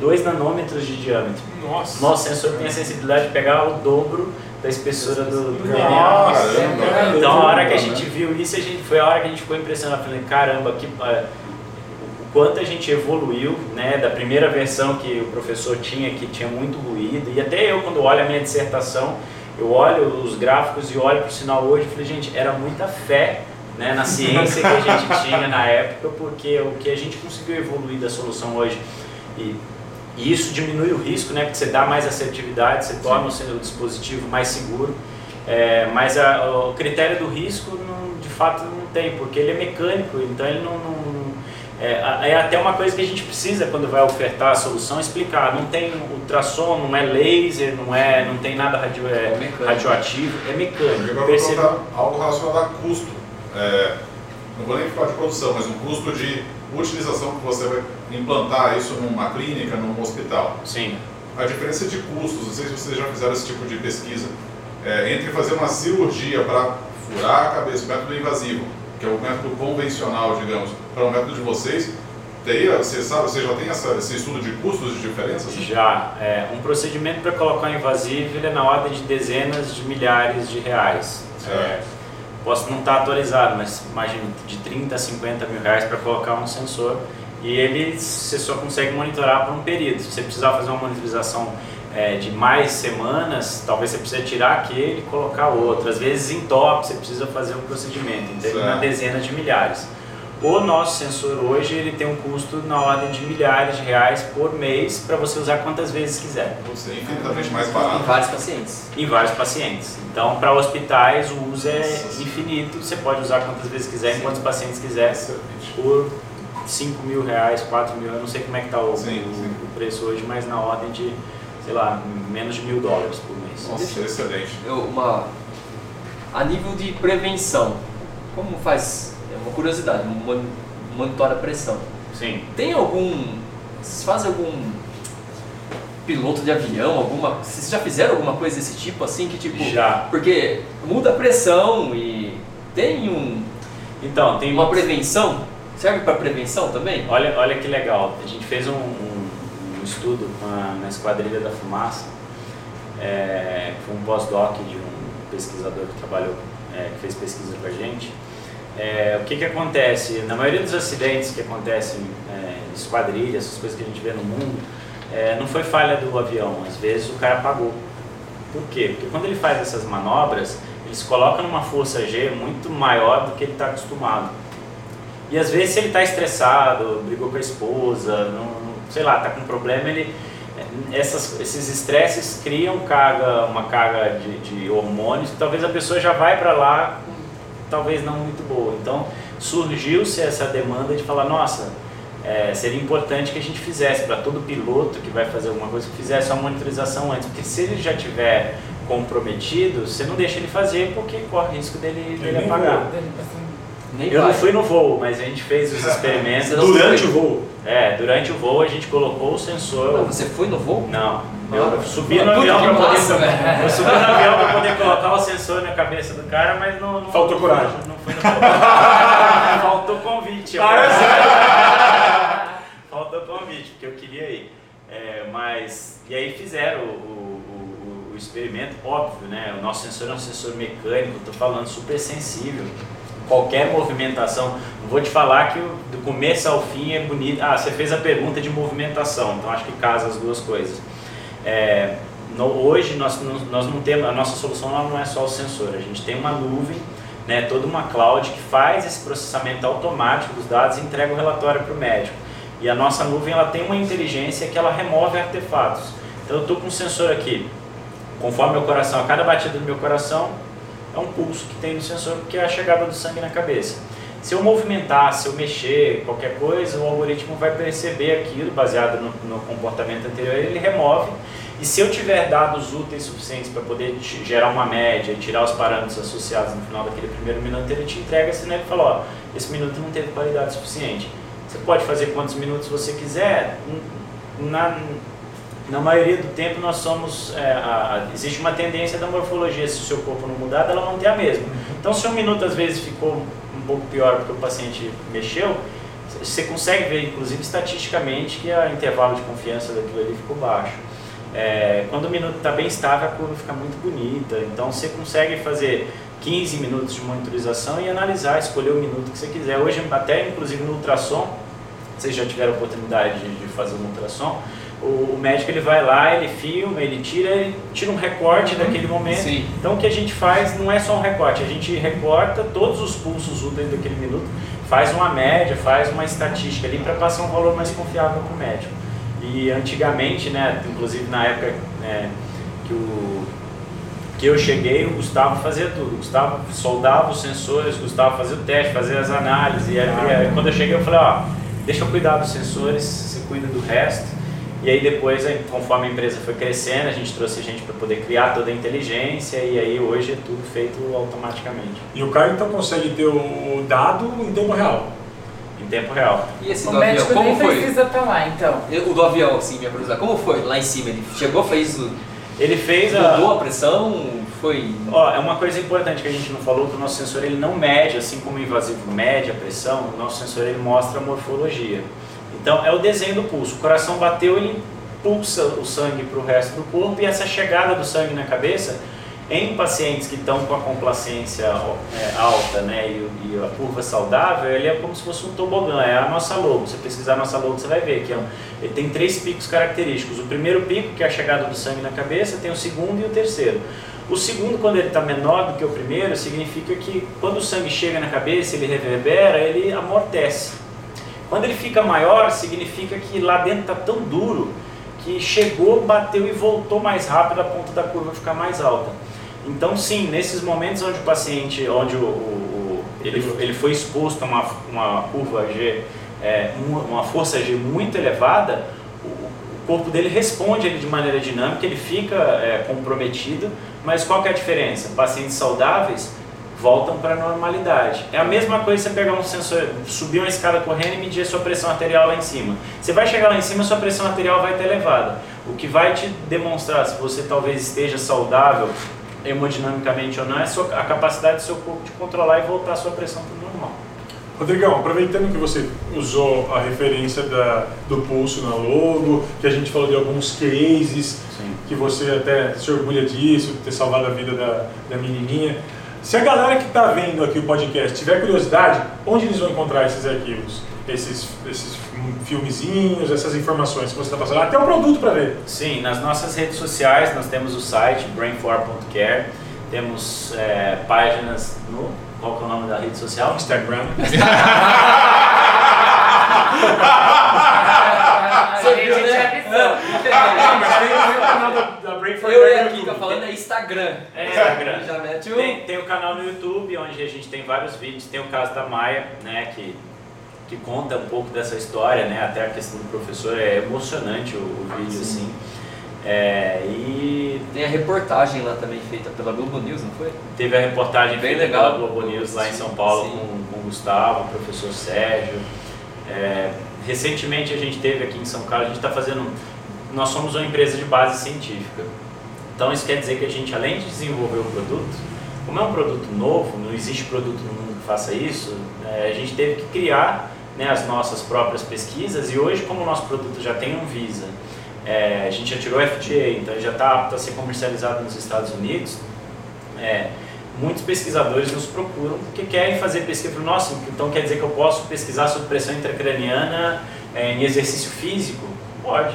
dois nanômetros de diâmetro. Nossa! Nosso sensor tem a sensibilidade de pegar o dobro da espessura do, do D N A. Caramba. Então a hora que a gente viu isso, a gente, foi a hora que a gente ficou impressionado, falando, caramba, que, uh, o quanto a gente evoluiu, né, da primeira versão que o professor tinha, que tinha muito ruído, e até eu quando olho a minha dissertação, eu olho os gráficos e olho para o sinal hoje e falei, gente, era muita fé, né, na ciência que a gente tinha na época, porque o que a gente conseguiu evoluir da solução hoje, e E isso diminui o risco, né? Porque você dá mais assertividade, você torna o dispositivo mais seguro. É, mas a, o critério do risco, não, de fato, não tem, porque ele é mecânico, então ele não... não é, é até uma coisa que a gente precisa, quando vai ofertar a solução, explicar. Não tem ultrassom, não é laser, não, é, não tem nada radio, é é radioativo, é mecânico. Eu vou Percebo... algo relacionado a custo. É, não vou nem falar de produção, mas um custo de... utilização que você vai implantar isso numa clínica, num hospital. Sim. A diferença de custos, não sei se vocês já fizeram esse tipo de pesquisa, é, entre fazer uma cirurgia para furar a cabeça, o método invasivo, que é o método convencional, digamos, para o método de vocês, T I você sabe, você já tem essa, esse estudo de custos e diferenças? Já, é, um procedimento para colocar um invasivo ele é na ordem de dezenas de milhares de reais. É, posso não estar atualizado, mas imagino de trinta a cinquenta mil reais para colocar um sensor e ele você só consegue monitorar por um período. Se você precisar fazer uma monitorização é, de mais semanas, talvez você precise tirar aquele e colocar outro. Às vezes em top você precisa fazer um procedimento, então ele é na dezena de milhares. O nosso sensor hoje ele tem um custo na ordem de milhares de reais por mês para você usar quantas vezes quiser. Você é infinitamente mais barato. Em vários pacientes. Em vários pacientes. Então, para hospitais, o uso é infinito. Você pode usar quantas vezes quiser, em quantos pacientes quiser, por cinco mil reais, quatro mil. Eu não sei como é que está o, sim, sim. o preço hoje, mas na ordem de, sei lá, menos de mil dólares por mês. Nossa, eu, excelente. Eu, uma, a nível de prevenção, como faz... Uma curiosidade, monitora a pressão. Sim. Tem algum... Vocês fazem algum piloto de avião, alguma... Vocês já fizeram alguma coisa desse tipo, assim, que tipo... Já. Porque muda a pressão e tem um... Então, tem... Uma prevenção? Serve para prevenção também? Olha, olha que legal, a gente fez um, um, um estudo uma, na Esquadrilha da Fumaça, é, foi um pós-doc de um pesquisador que trabalhou, é, que fez pesquisa com a gente. É, o que que acontece? Na maioria dos acidentes que acontecem é, em esquadrilhas, essas coisas que a gente vê no mundo, é, não foi falha do avião, às vezes o cara apagou. Por quê? Porque quando ele faz essas manobras, ele se coloca numa força G muito maior do que ele está acostumado. E às vezes se ele está estressado, brigou com a esposa, não, não, sei lá, está com um problema, ele, essas, esses estresses criam carga, uma carga de, de hormônios que talvez a pessoa já vai para lá talvez não muito boa. Então surgiu-se essa demanda de falar, nossa, é, seria importante que a gente fizesse para todo piloto que vai fazer alguma coisa, que fizesse uma monitorização antes, porque se ele já estiver comprometido, você não deixa ele fazer porque corre risco dele, dele nem apagar. Vou, nem Eu vai. não fui no voo, mas a gente fez os experimentos. Durante o voo? É, durante o voo a gente colocou o sensor. Não, você foi no voo? Não. Eu subi no avião para poder, poder, poder colocar o sensor na cabeça do cara, mas não... não Faltou não, coragem. Não foi no Faltou convite. Ah, Faltou convite, porque eu queria ir. É, mas, e aí fizeram o, o, o, o experimento, óbvio, né? O nosso sensor é um sensor mecânico, estou falando super sensível. Qualquer movimentação, não vou te falar que do começo ao fim é bonito. Ah, você fez a pergunta de movimentação, então acho que casa as duas coisas. É, no, hoje nós, nós não temos, a nossa solução não é só o sensor, a gente tem uma nuvem, né, toda uma cloud que faz esse processamento automático dos dados e entrega o relatório para o médico. E a nossa nuvem ela tem uma inteligência que ela remove artefatos. Então eu estou com um sensor aqui, conforme meu coração, a cada batida do meu coração é um pulso que tem no sensor, porque é a chegada do sangue na cabeça. Se eu movimentar, se eu mexer, qualquer coisa, o algoritmo vai perceber aquilo, baseado no, no comportamento anterior, ele remove. E se eu tiver dados úteis suficientes para poder te, gerar uma média e tirar os parâmetros associados no final daquele primeiro minuto, ele te entrega, senão ele fala, ó, esse minuto não teve qualidade suficiente. Você pode fazer quantos minutos você quiser. Na, na maioria do tempo nós somos, é, a, existe uma tendência da morfologia, se o seu corpo não mudar, ela mantém a mesma. Então se um minuto às vezes ficou... um pouco pior porque o paciente mexeu, você consegue ver, inclusive, estatisticamente que o intervalo de confiança daquilo ali ficou baixo. É, quando o minuto está bem estável, a curva fica muito bonita, então você consegue fazer quinze minutos de monitorização e analisar, escolher o minuto que você quiser. Hoje, até inclusive no ultrassom, vocês já tiveram a oportunidade de, de fazer um ultrassom, o, o médico ele vai lá, ele filma, ele tira, ele tira um recorte daquele momento. Sim. Então o que a gente faz não é só um recorte, a gente recorta todos os pulsos úteis daquele minuto, faz uma média, faz uma estatística ali para passar um valor mais confiável para o médico. E antigamente, né, inclusive na época né, que, o, que eu cheguei, o Gustavo fazia tudo, o Gustavo soldava os sensores, o Gustavo fazia o teste, fazia as análises, e aí, ah, quando eu cheguei eu falei, ó, deixa eu cuidar dos sensores, você cuida do resto. E aí depois, conforme a empresa foi crescendo, a gente trouxe gente para poder criar toda a inteligência e aí hoje é tudo feito automaticamente. E o cara então consegue ter o dado em tempo real? Em tempo real. E esse o do médico avião, como nem foi? Precisa estar lá então? O do avião, assim, minha curiosidade, como foi lá em cima? Ele chegou, fez o... Ele fez a... Mudou a pressão? Foi... Ó, é uma coisa importante que a gente não falou, que o nosso sensor ele não mede, assim como o invasivo mede a pressão, o nosso sensor ele mostra a morfologia. Então é o desenho do pulso, o coração bateu, ele pulsa o sangue para o resto do corpo, e essa chegada do sangue na cabeça, em pacientes que estão com a complacência é, alta, né, e, e a curva saudável, ele é como se fosse um tobogã, é a nossa logo. Se você pesquisar a nossa logo, você vai ver que é um, ele tem três picos característicos. O primeiro pico, que é a chegada do sangue na cabeça, tem o segundo e o terceiro. O segundo, quando ele está menor do que o primeiro, significa que quando o sangue chega na cabeça, ele reverbera, ele amortece. Quando ele fica maior, significa que lá dentro está tão duro que chegou, bateu e voltou mais rápido a ponto da curva ficar mais alta. Então sim, nesses momentos onde o paciente, onde o, o, ele, ele foi exposto a uma, uma curva G, é, uma força G muito elevada, o, o corpo dele responde ele de maneira dinâmica, ele fica é, comprometido, mas qual que é a diferença? Pacientes saudáveis voltam para a normalidade. É a mesma coisa você pegar um sensor, subir uma escada correndo e medir a sua pressão arterial lá em cima. Você vai chegar lá em cima, sua pressão arterial vai estar elevada, o que vai te demonstrar se você talvez esteja saudável hemodinamicamente ou não, é a capacidade do seu corpo de controlar e voltar a sua pressão para o normal. Rodrigão, aproveitando que você usou a referência da, do pulso na logo, que a gente falou de alguns cases, sim, que você até se orgulha disso, ter salvado a vida da, da menininha, se a galera que está vendo aqui o podcast tiver curiosidade, onde eles vão encontrar esses arquivos? Esses, esses filmezinhos, essas informações que você está passando, até o produto para ver. Sim, nas nossas redes sociais nós temos o site brain four care, temos é, páginas no... Qual que é o nome da rede social? Instagram. Eu e a Kika falando é Instagram. É Instagram. Já mete o... tem, tem o canal no YouTube, onde a gente tem vários vídeos, tem o caso da Maia, né, que, que conta um pouco dessa história, né, até a questão do professor, é emocionante o, o vídeo, assim. É, e... tem a reportagem lá também feita pela Globo News, não foi? Teve a reportagem bem feita legal pela Globo News, sim, lá em São Paulo, com, com o Gustavo, o professor Sérgio. É, recentemente a gente teve aqui em São Carlos, a gente está fazendo... Nós somos uma empresa de base científica, então isso quer dizer que a gente, além de desenvolver o produto, como é um produto novo, não existe produto no mundo que faça isso, é, a gente teve que criar, né, as nossas próprias pesquisas, e hoje, como o nosso produto já tem Anvisa, é, a gente já tirou F D A, então já está apto a ser comercializado nos Estados Unidos, é, muitos pesquisadores nos procuram porque querem fazer pesquisa. Nossa, então quer dizer que eu posso pesquisar sobre pressão intracraniana é, em exercício físico? Pode.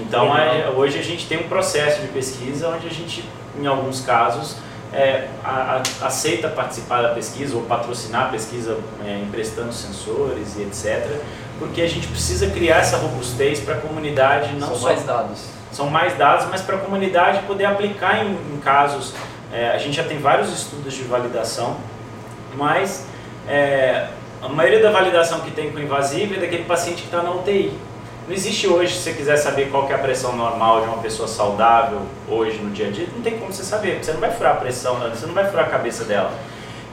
Então é, hoje a gente tem um processo de pesquisa onde a gente, em alguns casos, é, a, a, aceita participar da pesquisa ou patrocinar a pesquisa é, emprestando sensores e etcétera. Porque a gente precisa criar essa robustez para a comunidade, não só... São mais dados. São mais dados, mas para a comunidade poder aplicar em, em casos... É, a gente já tem vários estudos de validação, mas é, a maioria da validação que tem com invasivo é daquele paciente que está na U T I. Não existe hoje, se você quiser saber qual que é a pressão normal de uma pessoa saudável hoje no dia a dia, não tem como você saber, porque você não vai furar a pressão, você não vai furar a cabeça dela.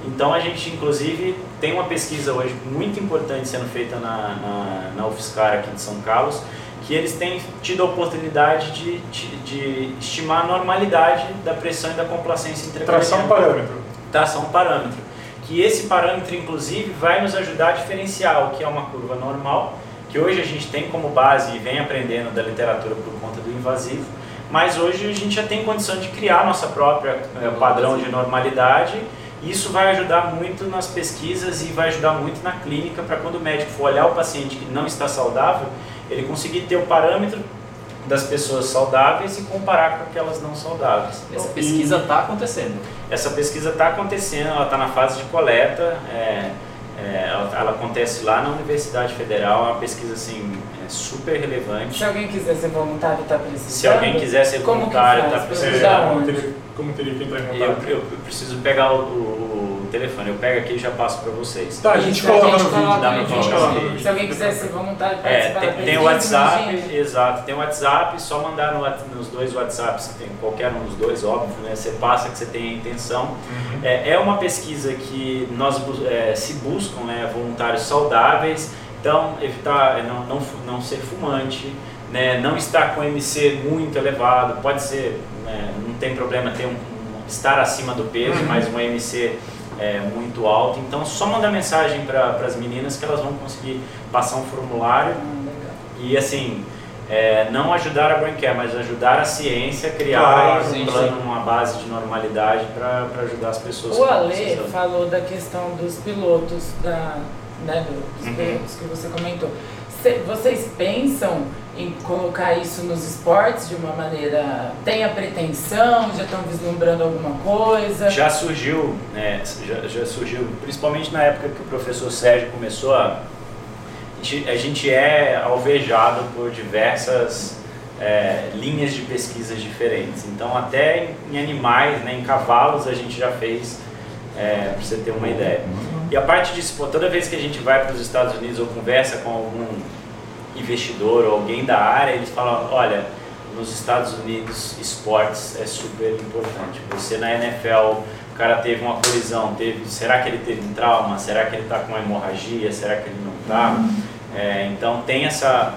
Então a gente, inclusive, tem uma pesquisa hoje muito importante sendo feita na, na, na UFSCar aqui de São Carlos, que eles têm tido a oportunidade de, de, de estimar a normalidade da pressão e da complacência intracraniana. Traçar um parâmetro. Traçar um parâmetro. Que esse parâmetro, inclusive, vai nos ajudar a diferenciar o que é uma curva normal, que hoje a gente tem como base e vem aprendendo da literatura por conta do invasivo, mas hoje a gente já tem condição de criar nossa própria é, padrão de normalidade. Isso vai ajudar muito nas pesquisas e vai ajudar muito na clínica, para quando o médico for olhar o paciente que não está saudável, ele conseguir ter o parâmetro das pessoas saudáveis e comparar com aquelas não saudáveis. Essa pesquisa está acontecendo? Essa pesquisa está acontecendo, ela está na fase de coleta, é, É, ela, ela acontece lá na Universidade Federal, é uma pesquisa assim, é super relevante. Se alguém quiser ser voluntário, está precisando? Se alguém quiser ser como voluntário, está precisando. É, como, teria, como teria que entrar em contato? Eu, eu preciso pegar o, o, o telefone, eu pego aqui e já passo para vocês. Tá, a gente coloca no vídeo. Dá no vídeo. Se alguém quiser ser voluntário, participar da pesquisa. Tem o WhatsApp, exato, tem o WhatsApp, só mandar no, nos dois WhatsApps, tem qualquer um dos dois, óbvio, né? Você passa que você tem a intenção. Uhum. É, é uma pesquisa que nós é, se busca buscam, né, voluntários saudáveis, então evitar não, não, não ser fumante, né, não estar com M C muito elevado, pode ser, né, não tem problema ter um, um, estar acima do peso, uhum, mas um M C é, muito alto. Então só mandar mensagem para as meninas que elas vão conseguir passar um formulário e assim, é, não ajudar a Brain quer, mas ajudar a ciência a criar claro, um sim, plano, sim. uma base de normalidade para ajudar as pessoas. O Ale falou da questão dos pilotos, da, né, dos uhum. pilotos que você comentou. Vocês pensam em colocar isso nos esportes de uma maneira... Tem a pretensão? Já estão vislumbrando alguma coisa? Já surgiu, né, já, já surgiu, principalmente na época que o professor Sérgio começou a... A gente, a gente é alvejado por diversas é, linhas de pesquisas diferentes. Então, até em animais, né, em cavalos, a gente já fez, é, para você ter uma ideia. E a parte disso, pô, toda vez que a gente vai para os Estados Unidos ou conversa com algum investidor ou alguém da área, eles falam, olha, nos Estados Unidos esportes é super importante. Você na N F L, o cara teve uma colisão, teve, será que ele teve um trauma? Será que ele está com uma hemorragia? Será que ele não está? É, então tem essa,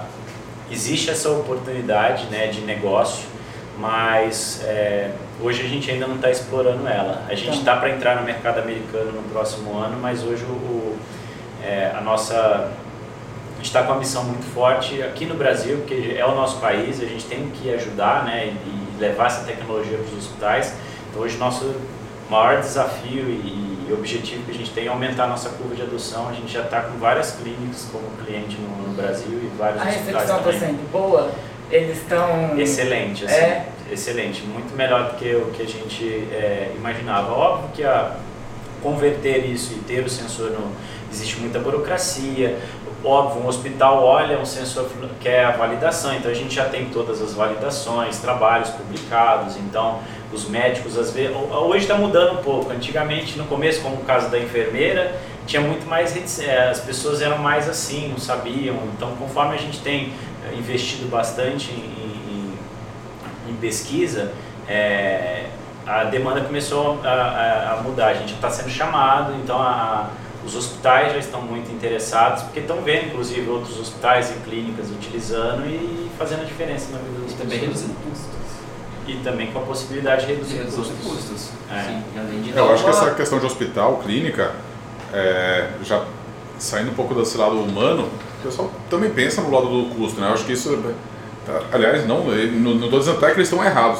existe essa oportunidade, né, de negócio, mas é, hoje a gente ainda não está explorando ela. A gente está para entrar no mercado americano no próximo ano, mas hoje o, o, é, a nossa... A gente está com uma missão muito forte aqui no Brasil, porque é o nosso país, a gente tem que ajudar, né, e levar essa tecnologia para os hospitais. Então hoje o nosso maior desafio e objetivo que a gente tem é aumentar a nossa curva de adoção. A gente já está com várias clínicas como cliente no, no Brasil e vários a hospitais. A recepção está sendo boa? Eles estão... Excelente, assim, é? excelente. Muito melhor do que o que a gente é, imaginava. Óbvio que a converter isso e ter o sensor no... Existe muita burocracia. Óbvio, um hospital olha um sensor, quer a validação, então a gente já tem todas as validações, trabalhos publicados, então os médicos às vezes... Hoje está mudando um pouco, antigamente no começo, como o caso da enfermeira, tinha muito mais, as pessoas eram mais assim, não sabiam, então conforme a gente tem investido bastante em, em, em pesquisa, é, a demanda começou a, a mudar, a gente está sendo chamado, então a... Os hospitais já estão muito interessados, porque estão vendo, inclusive, outros hospitais e clínicas utilizando e fazendo a diferença na vida dos pacientes. Também reduzindo custos. E também com a possibilidade de reduzir custos. custos. É. Sim, além de... Eu acho que essa questão de hospital, clínica, é, já saindo um pouco desse lado humano, o pessoal também pensa no lado do custo, né? Eu acho que isso... Aliás, não estou dizendo até que eles estão errados.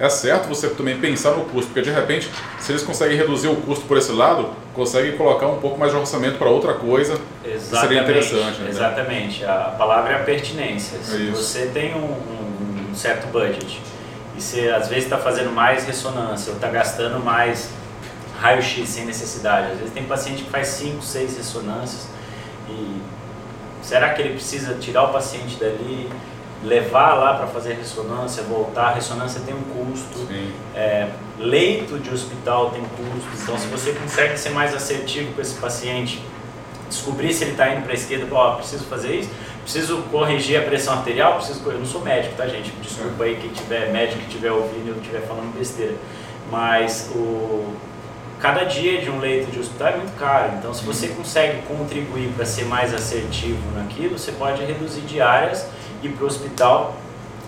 É certo você também pensar no custo, porque de repente, se eles conseguem reduzir o custo por esse lado, conseguem colocar um pouco mais de orçamento para outra coisa, exatamente, que seria interessante. Né? Exatamente, a palavra é a pertinência. Se é você tem um, um, um certo budget e você às vezes está fazendo mais ressonância ou está gastando mais raio-x sem necessidade, às vezes tem paciente que faz cinco, seis ressonâncias e será que ele precisa tirar o paciente dali? Levar lá para fazer ressonância, voltar, a ressonância tem um custo, é, leito de hospital tem custo, então se você consegue ser mais assertivo com esse paciente, descobrir se ele está indo para a esquerda, ó, preciso fazer isso, preciso corrigir a pressão arterial, preciso corrigir, eu não sou médico, tá gente, desculpa aí quem tiver médico, que tiver ouvindo, eu estiver falando besteira, mas o... cada dia de um leito de hospital é muito caro, então se você consegue contribuir para ser mais assertivo naquilo, você pode reduzir diárias. E para o hospital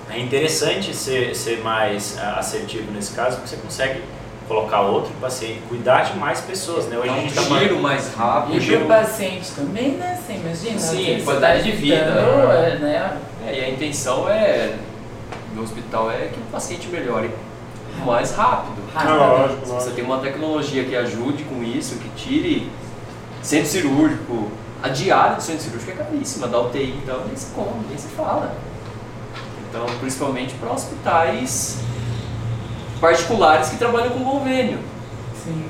é interessante ser, ser mais assertivo nesse caso, porque você consegue colocar outro paciente, cuidar de mais pessoas, né? Hoje então, a gente um giro tá... mais rápido. E giro... o paciente também, né? Você imagina? Sim, qualidade de vida. Né? Né? É, e a intenção é, no hospital, é que o paciente melhore mais rápido. rápido. Não, né? Se você tem uma tecnologia que ajude com isso, que tire centro cirúrgico, a diária do centro cirúrgico é caríssima, da U T I, então nem se come, nem se fala. Então, principalmente para hospitais particulares que trabalham com convênio. Sim.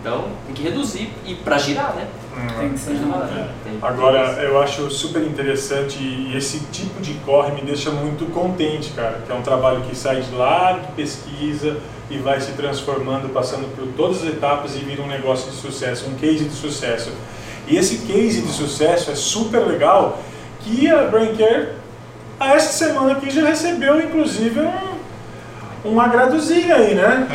Então, tem que reduzir, e para girar, né? Uhum. Tem que ser girado. É. Agora, eu acho super interessante, e esse tipo de corre me deixa muito contente, cara, que é um trabalho que sai de lá, que pesquisa, e vai se transformando, passando por todas as etapas e vira um negócio de sucesso, um case de sucesso. E esse case de sucesso é super legal, que a Brain quer, essa semana aqui, já recebeu, inclusive, um, um agradozinho aí, né?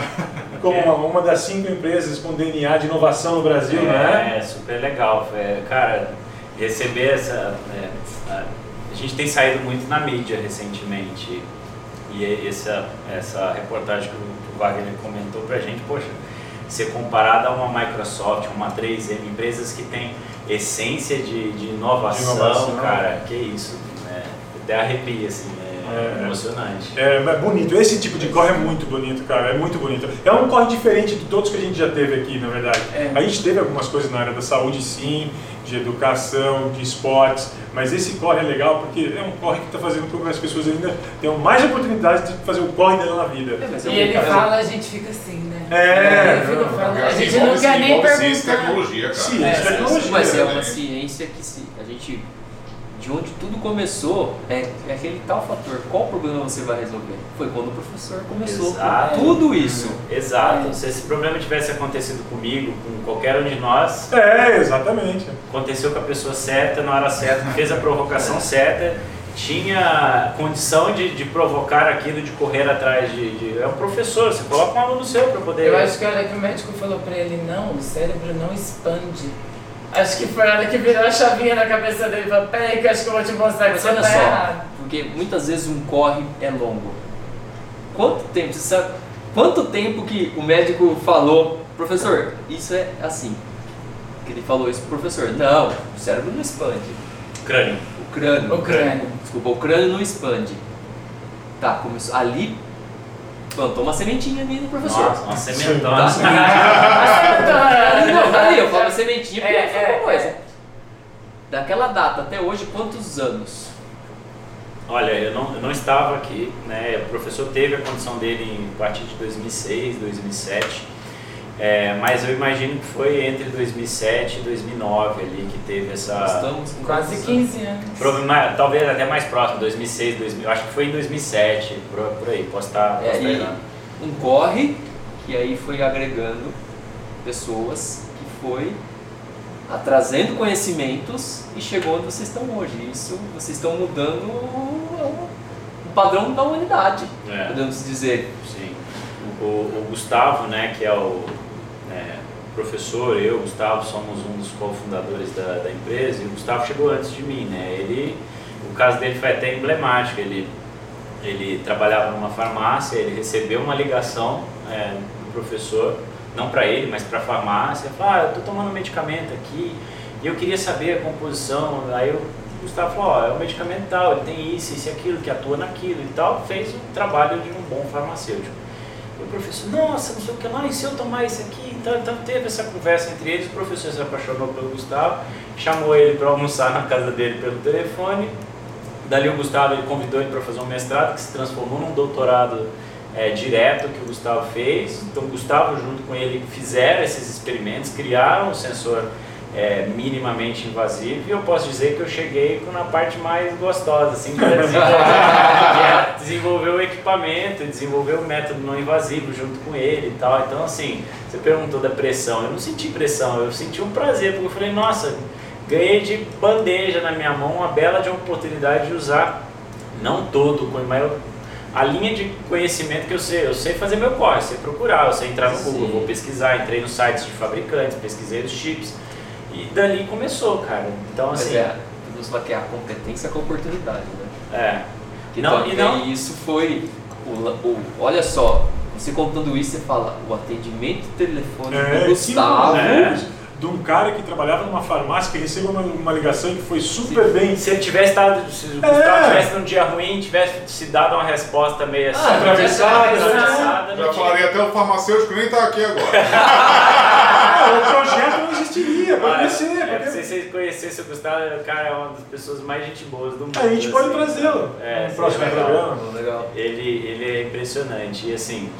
Como é. uma, uma das cinco empresas com D N A de inovação no Brasil, é, né? É, super legal. É, cara, receber essa... É, a, a gente tem saído muito na mídia recentemente, e essa, essa reportagem que o, o Wagner comentou pra gente, poxa... ser comparada a uma Microsoft, uma três M, empresas que têm essência de, de, inovação, de inovação, cara, que isso, né? até arrepia, assim, né? É, é emocionante. É, é bonito, esse tipo de corre é muito bonito, cara, é muito bonito. É um corre diferente de todos que a gente já teve aqui, na verdade. É. A gente teve algumas coisas na área da saúde, sim, de educação, de esportes, mas esse corre é legal porque é um corre que está fazendo com que as pessoas ainda tenham mais oportunidades de fazer o corre dela na vida. É, e ele fala, a gente fica assim, né? É, é não, falando, a gente não quer nem perguntar. Tecnologia, cara. Ciência, é, tecnologia. Mas é uma ciência que se a gente... de onde tudo começou, é, é aquele tal fator, qual problema você vai resolver? Foi quando o professor começou. Exato. Com tudo isso. Exato, é. Se esse problema tivesse acontecido comigo, com qualquer um de nós... É, exatamente. Aconteceu com a pessoa certa, na hora certa, fez a provocação é. certa, tinha condição de, de provocar aquilo, de correr atrás de, de... É um professor, você coloca um aluno seu para poder... Eu acho que a hora que o médico falou para ele, não, o cérebro não expande. Acho que foi ela que virou a chavinha na cabeça dele e falou, peraí que acho que eu vou te mostrar que mas você olha tá só, errado. Porque muitas vezes um corre é longo. Quanto tempo, você sabe? Quanto tempo que o médico falou, professor, isso é assim. Que ele falou isso pro professor, não, o cérebro não expande. O crânio. O crânio. O crânio. Desculpa, o crânio não expande. Tá, começou ali... Plantou uma sementinha ali no professor. Nossa, uma sementona. Uma sementona. Falei, eu falo sementinha porque é, é uma coisa. É. Daquela data até hoje, quantos anos? Olha, eu não, eu não estava aqui, né? O professor teve a condição dele em, a partir de dois mil e seis, dois mil e sete, é, mas eu imagino que foi entre dois mil e sete e dois mil e nove ali que teve essa... Nós estamos com quase quinze anos. Problema, talvez até mais próximo, dois mil e seis, dois mil, acho que foi em dois mil e sete, por, por aí, posso estar é, errando. Um corre que aí foi agregando pessoas, que foi trazendo conhecimentos e chegou onde vocês estão hoje. Isso, vocês estão mudando o, o padrão da humanidade, é. podemos dizer. Sim. O, o Gustavo, né, que é o né, professor, eu, Gustavo, somos um dos cofundadores da, da empresa, e o Gustavo chegou antes de mim, né, ele, o caso dele foi até emblemático, ele, ele trabalhava numa farmácia, ele recebeu uma ligação é, do professor, não para ele, mas para a farmácia, falou, ah, eu estou tomando um medicamento aqui, e eu queria saber a composição, aí eu, o Gustavo falou, ó, é um medicamento tal, ele tem isso, isso e aquilo, que atua naquilo e tal, fez o trabalho de um bom farmacêutico. O professor, nossa, não sei o que lá, e se eu tomar isso aqui? Então, então teve essa conversa entre eles, o professor se apaixonou pelo Gustavo, chamou ele para almoçar na casa dele pelo telefone, dali o Gustavo ele convidou ele para fazer um mestrado que se transformou num doutorado é, direto que o Gustavo fez, então o Gustavo junto com ele fizeram esses experimentos, criaram um sensor é, minimamente invasivo e eu posso dizer que eu cheguei na parte mais gostosa, assim, que é desenvolver o equipamento, desenvolver o método não invasivo junto com ele e tal, então assim, você perguntou da pressão, eu não senti pressão, eu senti um prazer, porque eu falei, nossa, ganhei de bandeja na minha mão uma bela de oportunidade de usar, não todo, mas eu, a linha de conhecimento que eu sei, eu sei fazer meu corre, eu sei procurar, eu sei entrar no Google, vou pesquisar, entrei nos sites de fabricantes, pesquisei os chips, e dali começou, cara. Então, assim. É, podemos falar que é a competência com a oportunidade, né? É. Que não, e não. Isso foi. O, o, olha só, você contando isso, você fala o atendimento telefônico é, do Gustavo. De um cara que trabalhava numa farmácia, que recebeu uma, uma ligação que foi super se, bem... Se ele tivesse estado... Se o Gustavo é. tivesse num dia ruim, tivesse se dado uma resposta meio assim... Ah, atravessada, atravessada... Já falei até o farmacêutico nem tá aqui agora. O projeto não existiria, pode conhecer. É, porque... Se vocês conhecessem o Gustavo, o cara é uma das pessoas mais gente boas do mundo. A gente assim, pode trazê-lo. É, um próximo legal, programa. Legal. Ele, ele é impressionante e assim...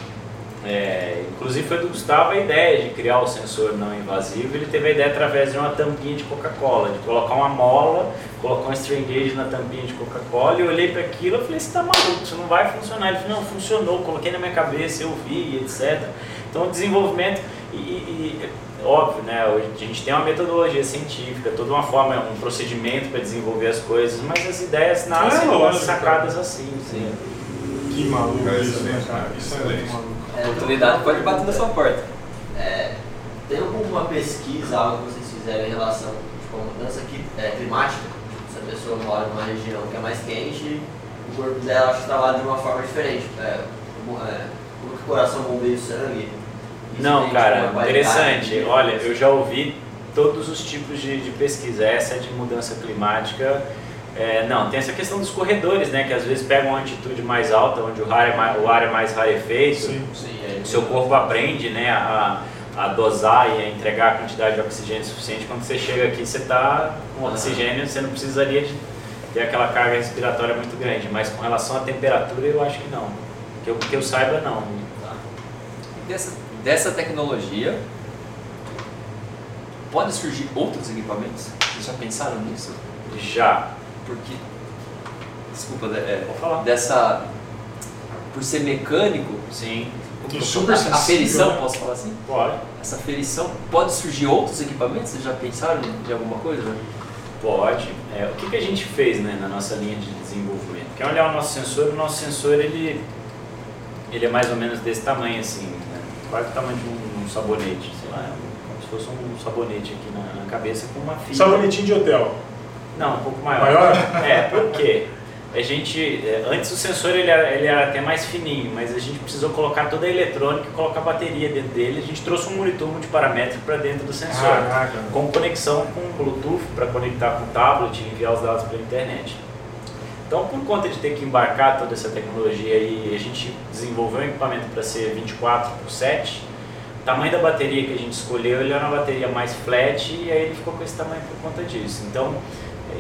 É, inclusive foi do Gustavo a ideia de criar o sensor não invasivo, ele teve a ideia através de uma tampinha de Coca-Cola, de colocar uma mola, colocar um string gauge na tampinha de Coca-Cola e eu olhei para aquilo e falei, você tá maluco, isso não vai funcionar, ele falou, não, funcionou, coloquei na minha cabeça, eu vi, etcétera. Então o desenvolvimento, e, e óbvio, né, a gente tem uma metodologia científica, toda uma forma, um procedimento para desenvolver as coisas, mas as ideias nascem é sacadas assim. Sim. Que maluco é isso, né, cara? Isso é muito maluco. A oportunidade pode bater na sua porta. É, tem alguma pesquisa, algo que vocês fizeram em relação tipo, a mudança aqui, é, climática? Se a pessoa mora numa região que é mais quente, o corpo dela acho que trabalha de uma forma diferente. É, como, é, como que o coração bombeia o sangue? Não, cara, interessante. Olha, eu já ouvi todos os tipos de, de pesquisa. Essa é de mudança climática. É, não, tem essa questão dos corredores, né, que às vezes pegam uma altitude mais alta, onde o ar é mais, o ar é mais rarefeito, sim, sim, é. O seu corpo aprende, né, a, a dosar e a entregar a quantidade de oxigênio suficiente. Quando você chega aqui, você está com oxigênio, você não precisaria de ter aquela carga respiratória muito grande, mas com relação à temperatura eu acho que não, que eu, que eu saiba não. Tá. Dessa, dessa tecnologia, podem surgir outros equipamentos? Vocês já pensaram nisso? Já. Porque, desculpa, é, dessa, por ser mecânico, sim, como, a, a ferição, posso falar assim? Pode. Essa ferição, pode surgir outros equipamentos? Vocês já pensaram de alguma coisa? Pode. É, o que, que a gente fez, né, na nossa linha de desenvolvimento? Quer olhar o nosso sensor? O nosso sensor, ele, ele é mais ou menos desse tamanho, assim, né? Quase o tamanho de um, um sabonete, sei lá, como se fosse um sabonete aqui na, na cabeça com uma fita. Sabonetinho de hotel. Não, um pouco maior. Maior? É, porque a gente, antes o sensor ele era, ele era até mais fininho, mas a gente precisou colocar toda a eletrônica e colocar a bateria dentro dele. A gente trouxe um monitor multiparâmétrico para dentro do sensor, ah, com conexão com o Bluetooth para conectar com o tablet e enviar os dados pela internet. Então, por conta de ter que embarcar toda essa tecnologia aí, a gente desenvolveu um equipamento para ser vinte e quatro por sete. O tamanho da bateria que a gente escolheu, ele era uma bateria mais flat e aí ele ficou com esse tamanho por conta disso. Então,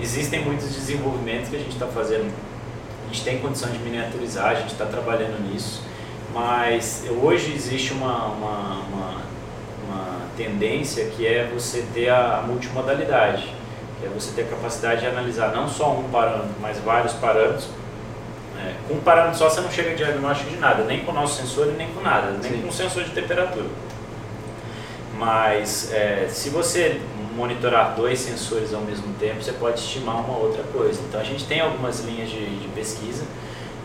existem muitos desenvolvimentos que a gente está fazendo, a gente tem condição de miniaturizar, a gente está trabalhando nisso, mas hoje existe uma, uma, uma, uma tendência que é você ter a multimodalidade, que é você ter a capacidade de analisar não só um parâmetro, mas vários parâmetros. É, com um parâmetro só você não chega a diagnóstico de nada, nem com o nosso sensor e nem com nada, nem Sim. com o sensor de temperatura. Mas é, se você monitorar dois sensores ao mesmo tempo, você pode estimar uma outra coisa. Então a gente tem algumas linhas de, de pesquisa,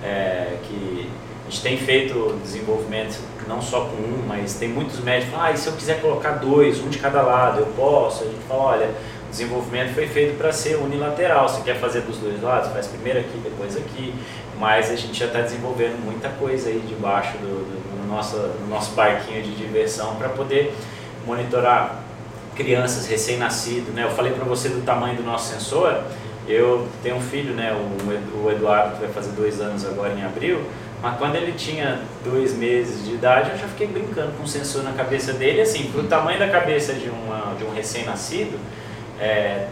é, que a gente tem feito desenvolvimento não só com um, mas tem muitos médicos que falam, ah, e se eu quiser colocar dois, um de cada lado, eu posso? A gente fala, olha, o desenvolvimento foi feito para ser unilateral, você quer fazer dos dois lados, faz primeiro aqui, depois aqui, mas a gente já está desenvolvendo muita coisa aí debaixo do, do, do, nosso, do nosso barquinho de diversão para poder monitorar crianças recém-nascidas, né? Eu falei para você do tamanho do nosso sensor, eu tenho um filho, né? O Eduardo, que vai fazer dois anos agora em abril, mas quando ele tinha dois meses de idade, eu já fiquei brincando com o sensor na cabeça dele, assim, pro tamanho da cabeça de, uma, de um recém-nascido, é,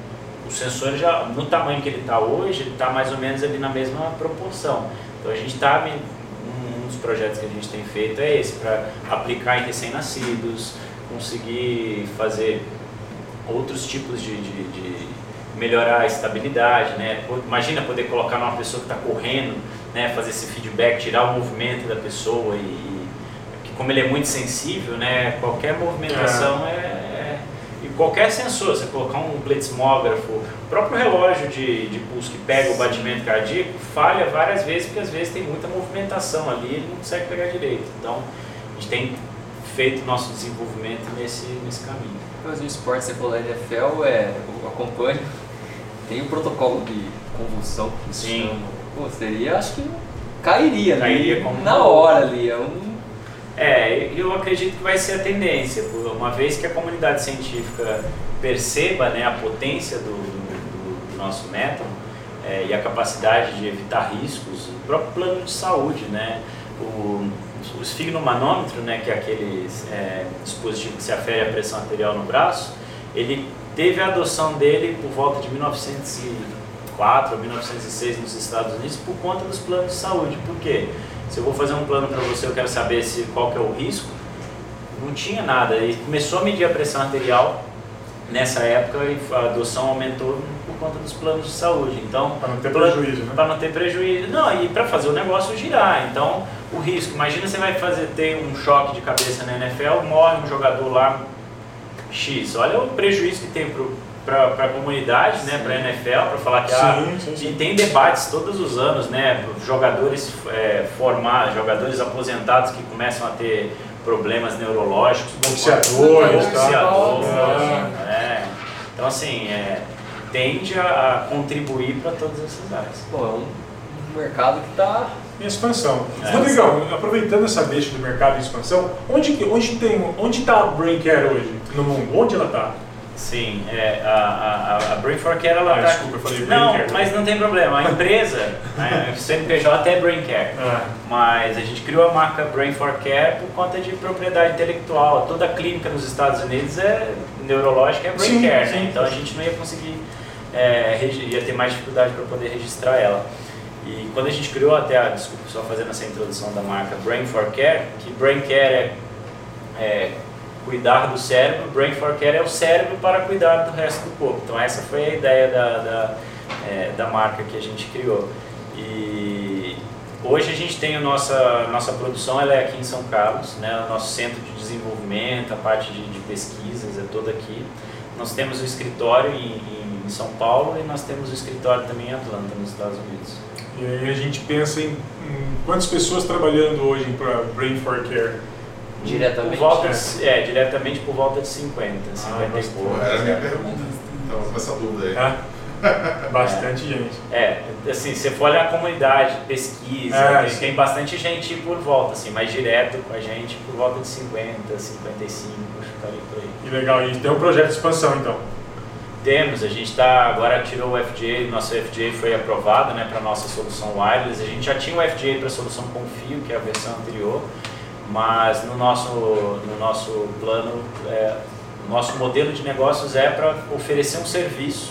o sensor já, no tamanho que ele está hoje, ele está mais ou menos ali na mesma proporção. Então a gente está, um dos projetos que a gente tem feito é esse, para aplicar em recém-nascidos, conseguir fazer outros tipos de, de, de melhorar a estabilidade, né? Imagina poder colocar numa pessoa que está correndo, né? Fazer esse feedback, tirar o movimento da pessoa e, e como ele é muito sensível, né? Qualquer movimentação é, é, é e qualquer sensor, você colocar um pletismógrafo, o próprio relógio de, de pulso que pega o batimento cardíaco falha várias vezes porque às vezes tem muita movimentação ali, ele não consegue pegar direito. Então a gente tem feito o nosso desenvolvimento nesse, nesse caminho. Mas o esporte, você falou da N F L, é, eu acompanho, tem um protocolo de convulsão que Sim. Pô, seria, acho que cairia, cairia né? como na hora ali. É, um... é, eu acredito que vai ser a tendência, uma vez que a comunidade científica perceba, né, a potência do, do, do nosso método, é, e a capacidade de evitar riscos, o próprio plano de saúde, né? O, o esfigmomanômetro, né, que é aquele é, dispositivo que se afere a pressão arterial no braço, ele teve a adoção dele por volta de mil novecentos e quatro ou mil novecentos e seis nos Estados Unidos por conta dos planos de saúde. Por quê? Se eu vou fazer um plano para você, eu quero saber se, qual que é o risco, não tinha nada. Ele começou a medir a pressão arterial nessa época e a adoção aumentou por conta dos planos de saúde. Então, para não ter plano, prejuízo, né? Para não ter prejuízo. Não, e para fazer o negócio girar. Então, o risco. Imagina você vai fazer, ter um choque de cabeça na N F L, morre um jogador lá, X. Olha o prejuízo que tem para a comunidade, né, para a N F L, para falar que sim, sim, sim. E tem debates todos os anos, né, jogadores é, formados, jogadores aposentados que começam a ter problemas neurológicos, boxeadores, boxeadores, é. É. Então assim, é, tende a contribuir para todas essas áreas. Pô, é um mercado que está em expansão. É. Rodrigão, aproveitando essa deixa do mercado em expansão, onde está onde onde a Brain quatro hoje no mundo? Onde ela está? Sim, é, a, a, a Brain for Care ela ah, tá... Desculpa, eu falei Não, Brain Care, mas né? não tem problema. A empresa, né, o C N P J é Brain Care, ah. mas a gente criou a marca Brain for Care por conta de propriedade intelectual. Toda clínica nos Estados Unidos é neurológica, é Brain Care, né? Sim. Então a gente não ia conseguir, é, ia ter mais dificuldade para poder registrar ela. E quando a gente criou até, a, desculpa, só fazendo essa introdução da marca Brain for Care, que Brain Care é... é cuidar do cérebro, Brain for Care é o cérebro para cuidar do resto do corpo. Então essa foi a ideia da, da, é, da marca que a gente criou. E hoje a gente tem a nossa, nossa produção, ela é aqui em São Carlos, né? O nosso centro de desenvolvimento, a parte de, de pesquisas é toda aqui. Nós temos o escritório em, em São Paulo e nós temos o escritório também em Atlanta, nos Estados Unidos. E aí a gente pensa em, em quantas pessoas trabalhando hoje para Brain for Care? Diretamente? Por volta de, é, diretamente por volta de cinquenta, cinquenta e pouco. Era a minha pergunta, então, com essa dúvida aí. Ah, bastante é, gente. É, assim, se for olhar a comunidade, pesquisa, é, tem, tem bastante gente por volta, assim, mais direto com a gente, por volta de cinquenta, cinquenta e cinco, chutaria por aí. Que legal, e tem um projeto de expansão, então? Temos, a gente está, agora tirou o F D A, nosso F D A foi aprovado, né, para a nossa solução wireless. A gente já tinha o F D A para a solução com fio, que é a versão anterior. Mas no nosso, no nosso plano, é, nosso modelo de negócios é para oferecer um serviço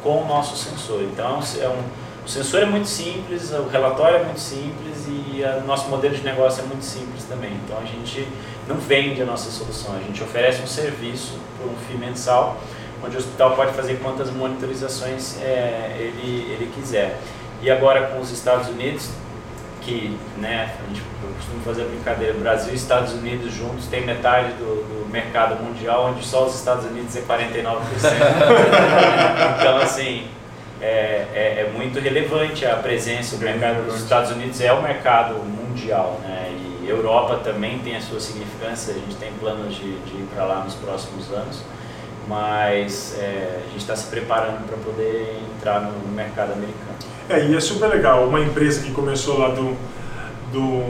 com o nosso sensor. Então, é um, o sensor é muito simples, o relatório é muito simples e o nosso modelo de negócio é muito simples também. Então, a gente não vende a nossa solução, a gente oferece um serviço por um fee mensal, onde o hospital pode fazer quantas monitorizações é, ele, ele quiser. E agora com os Estados Unidos, que, né, a gente, eu costumo fazer a brincadeira, Brasil e Estados Unidos juntos tem metade do, do mercado mundial, onde só os Estados Unidos é quarenta e nove por cento. Então, assim, é, é, é muito relevante a presença do mercado dos Estados Unidos, é o mercado mundial, né, e Europa também tem a sua significância, a gente tem planos de, de ir para lá nos próximos anos, mas é, a gente está se preparando para poder entrar no mercado americano. É, e é super legal, uma empresa que começou lá do, do,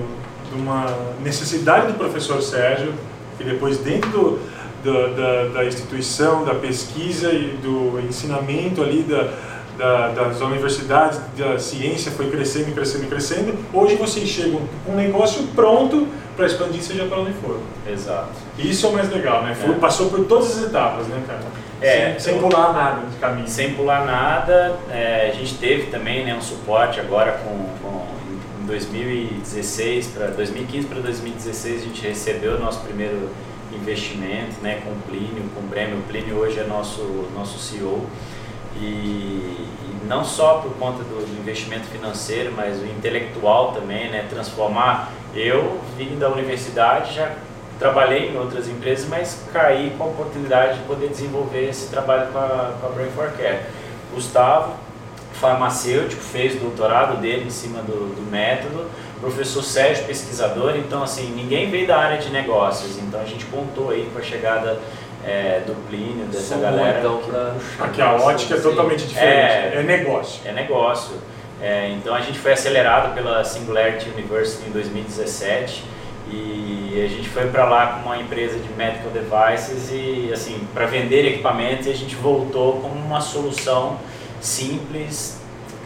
de uma necessidade do professor Sérgio, que depois dentro do, do, da, da instituição, da pesquisa e do ensinamento ali da, da, das universidades, da ciência, foi crescendo, crescendo, crescendo. Hoje vocês chegam com um negócio pronto para expandir, seja para onde for. Exato. Isso é o mais legal, né? Foi, é. Passou por todas as etapas, né, cara? É, sem, sem pular nada de caminho. Sem pular nada, é, a gente teve também, né, um suporte agora com, com em dois mil e dezesseis para dois mil e quinze para dois mil e dezesseis a gente recebeu o nosso primeiro investimento, né, com o Plínio, com o Breno. O Plínio hoje é nosso, nosso C E O e, e não só por conta do, do investimento financeiro, mas o intelectual também, né, transformar. Eu vim da universidade, já trabalhei em outras empresas, mas caí com a oportunidade de poder desenvolver esse trabalho com a, com a Brain for Care. Gustavo, farmacêutico, fez o doutorado dele em cima do, do método, professor Sérgio, pesquisador, então assim, ninguém veio da área de negócios, então a gente contou aí com a chegada é, do Plínio, dessa Sou galera. Então, pra... Aqui a ótica é totalmente diferente, é, é negócio. É negócio. É, então a gente foi acelerado pela Singularity University em dois mil e dezessete e a gente foi para lá com uma empresa de medical devices e assim para vender equipamentos, e a gente voltou com uma solução simples.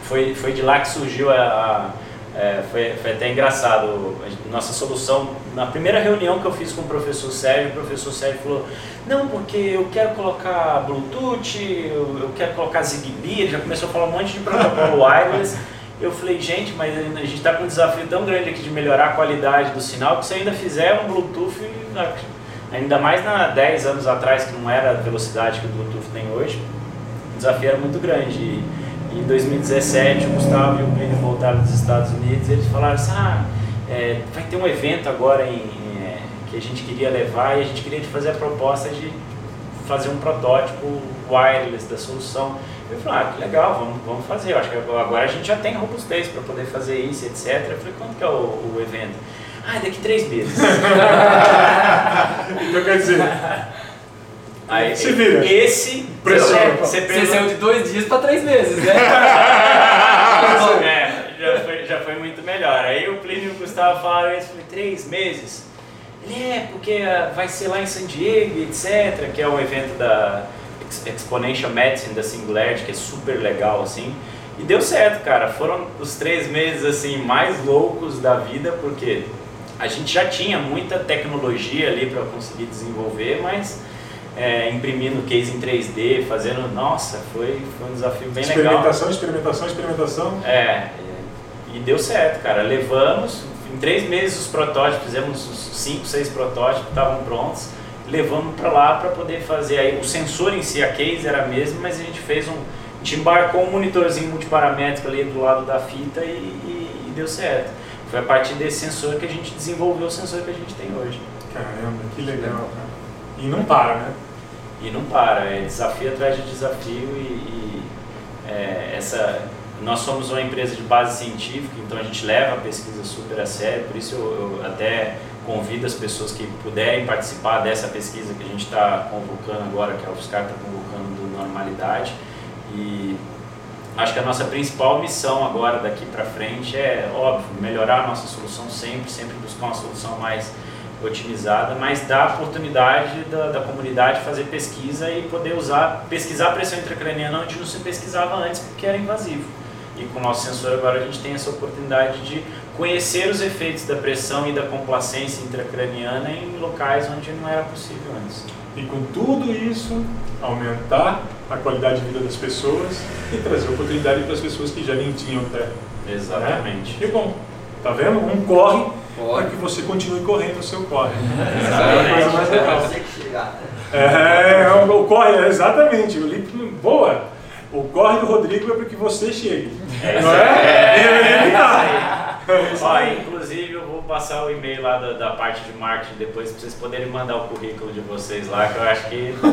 Foi, foi de lá que surgiu a... a é, foi, foi até engraçado, nossa solução, na primeira reunião que eu fiz com o professor Sérgio, o professor Sérgio falou, não, porque eu quero colocar Bluetooth, eu, eu quero colocar Zigbee, ele já começou a falar um monte de protocolo wireless. Eu falei, gente, mas a gente está com um desafio tão grande aqui de melhorar a qualidade do sinal, que se ainda fizer um Bluetooth, ainda mais na dez anos atrás, que não era a velocidade que o Bluetooth tem hoje, o desafio era muito grande. E em dois mil e dezessete, o Gustavo e o Plínio voltaram dos Estados Unidos e eles falaram assim, ah, é, vai ter um evento agora em, é, que a gente queria levar, e a gente queria fazer a proposta de fazer um protótipo wireless da solução. Eu falei, ah, que legal, vamos, vamos fazer. Eu acho que agora a gente já tem robustez para poder fazer isso, etcétera. Eu falei, quanto que é o, o evento? Ah, daqui três meses. Então quer dizer... Aí, se vira. Esse... Você saiu de dois dias para três meses, né? É, já foi, já foi muito melhor. Aí o Plínio e o Gustavo falaram isso, falei, três meses? Ele é, porque vai ser lá em San Diego, etcétera, que é um evento da... Exponential Medicine da Singularity, que é super legal, assim. E deu certo, cara. Foram os três meses, assim, mais loucos da vida, porque a gente já tinha muita tecnologia ali para conseguir desenvolver, mas é, imprimindo case em três D, fazendo... Nossa, foi, foi um desafio bem experimentação, legal. Experimentação, experimentação, experimentação. É, e deu certo, cara. Levamos, em três meses os protótipos, fizemos os cinco, seis protótipos, estavam prontos. Levamos para lá para poder fazer aí. O sensor em si, a case era a mesma, mas a gente fez um... A gente embarcou um monitorzinho multiparamétrico ali do lado da fita e, e, e deu certo. Foi a partir desse sensor que a gente desenvolveu o sensor que a gente tem hoje. Caramba, que legal, cara. E não para, né? E não para, é desafio atrás de desafio e, e é, essa... Nós somos uma empresa de base científica, então a gente leva a pesquisa super a sério, por isso eu, eu até convido as pessoas que puderem participar dessa pesquisa que a gente está convocando agora, que a UFSCar está convocando do Normalidade. E acho que a nossa principal missão agora daqui para frente é, óbvio, melhorar a nossa solução sempre, sempre buscar uma solução mais otimizada, mas dar a oportunidade da, da comunidade fazer pesquisa e poder usar, pesquisar a pressão intracraniana onde não se pesquisava antes porque era invasivo. E com o nosso sensor agora a gente tem essa oportunidade de conhecer os efeitos da pressão e da complacência intracraniana em locais onde não era possível antes. E com tudo isso, aumentar a qualidade de vida das pessoas e trazer oportunidade para as pessoas que já nem tinham até. Exatamente. Né? E bom, tá vendo? Um corre, corre. Para que você continue correndo o seu corre. Exatamente. É, mais é, é, o corre, é, exatamente. O Lipe, boa. O corre do Rodrigo é para que você chegue. É, não é? É, é, é, é. Inclusive, eu vou passar o e-mail lá da, da parte de marketing depois para vocês poderem mandar o currículo de vocês lá, que eu acho que vai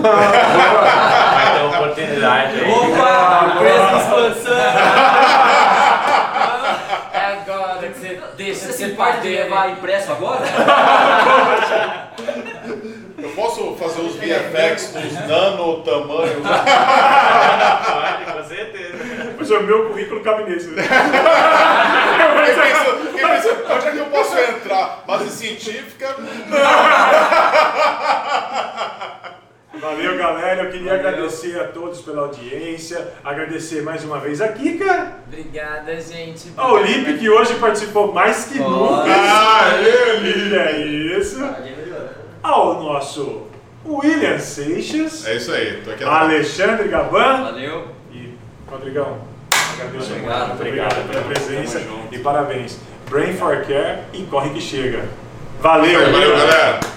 ter oportunidade aí. Opa! Preço expansão! É agora que você deixa, você pode levar impresso agora? Eu posso fazer os V F X com os nano tamanho? Pode, com certeza. Mas o meu currículo cabe nesse. Quem pensa, onde é que eu posso entrar? Base científica? Valeu, galera. Eu queria Valeu. agradecer a todos pela audiência. Agradecer mais uma vez a Kika. Obrigada, gente. Ao Lipe, que hoje participou mais que oh, nunca. Ah, ele! É isso. Ao nosso William Seixas. É isso aí. Tô aqui Alexandre Gaban. Valeu. E Rodrigão. Agradeço muito, obrigado, muito obrigado, obrigado pela presença e parabéns. Brain for Care e corre que chega. Valeu, valeu, galera!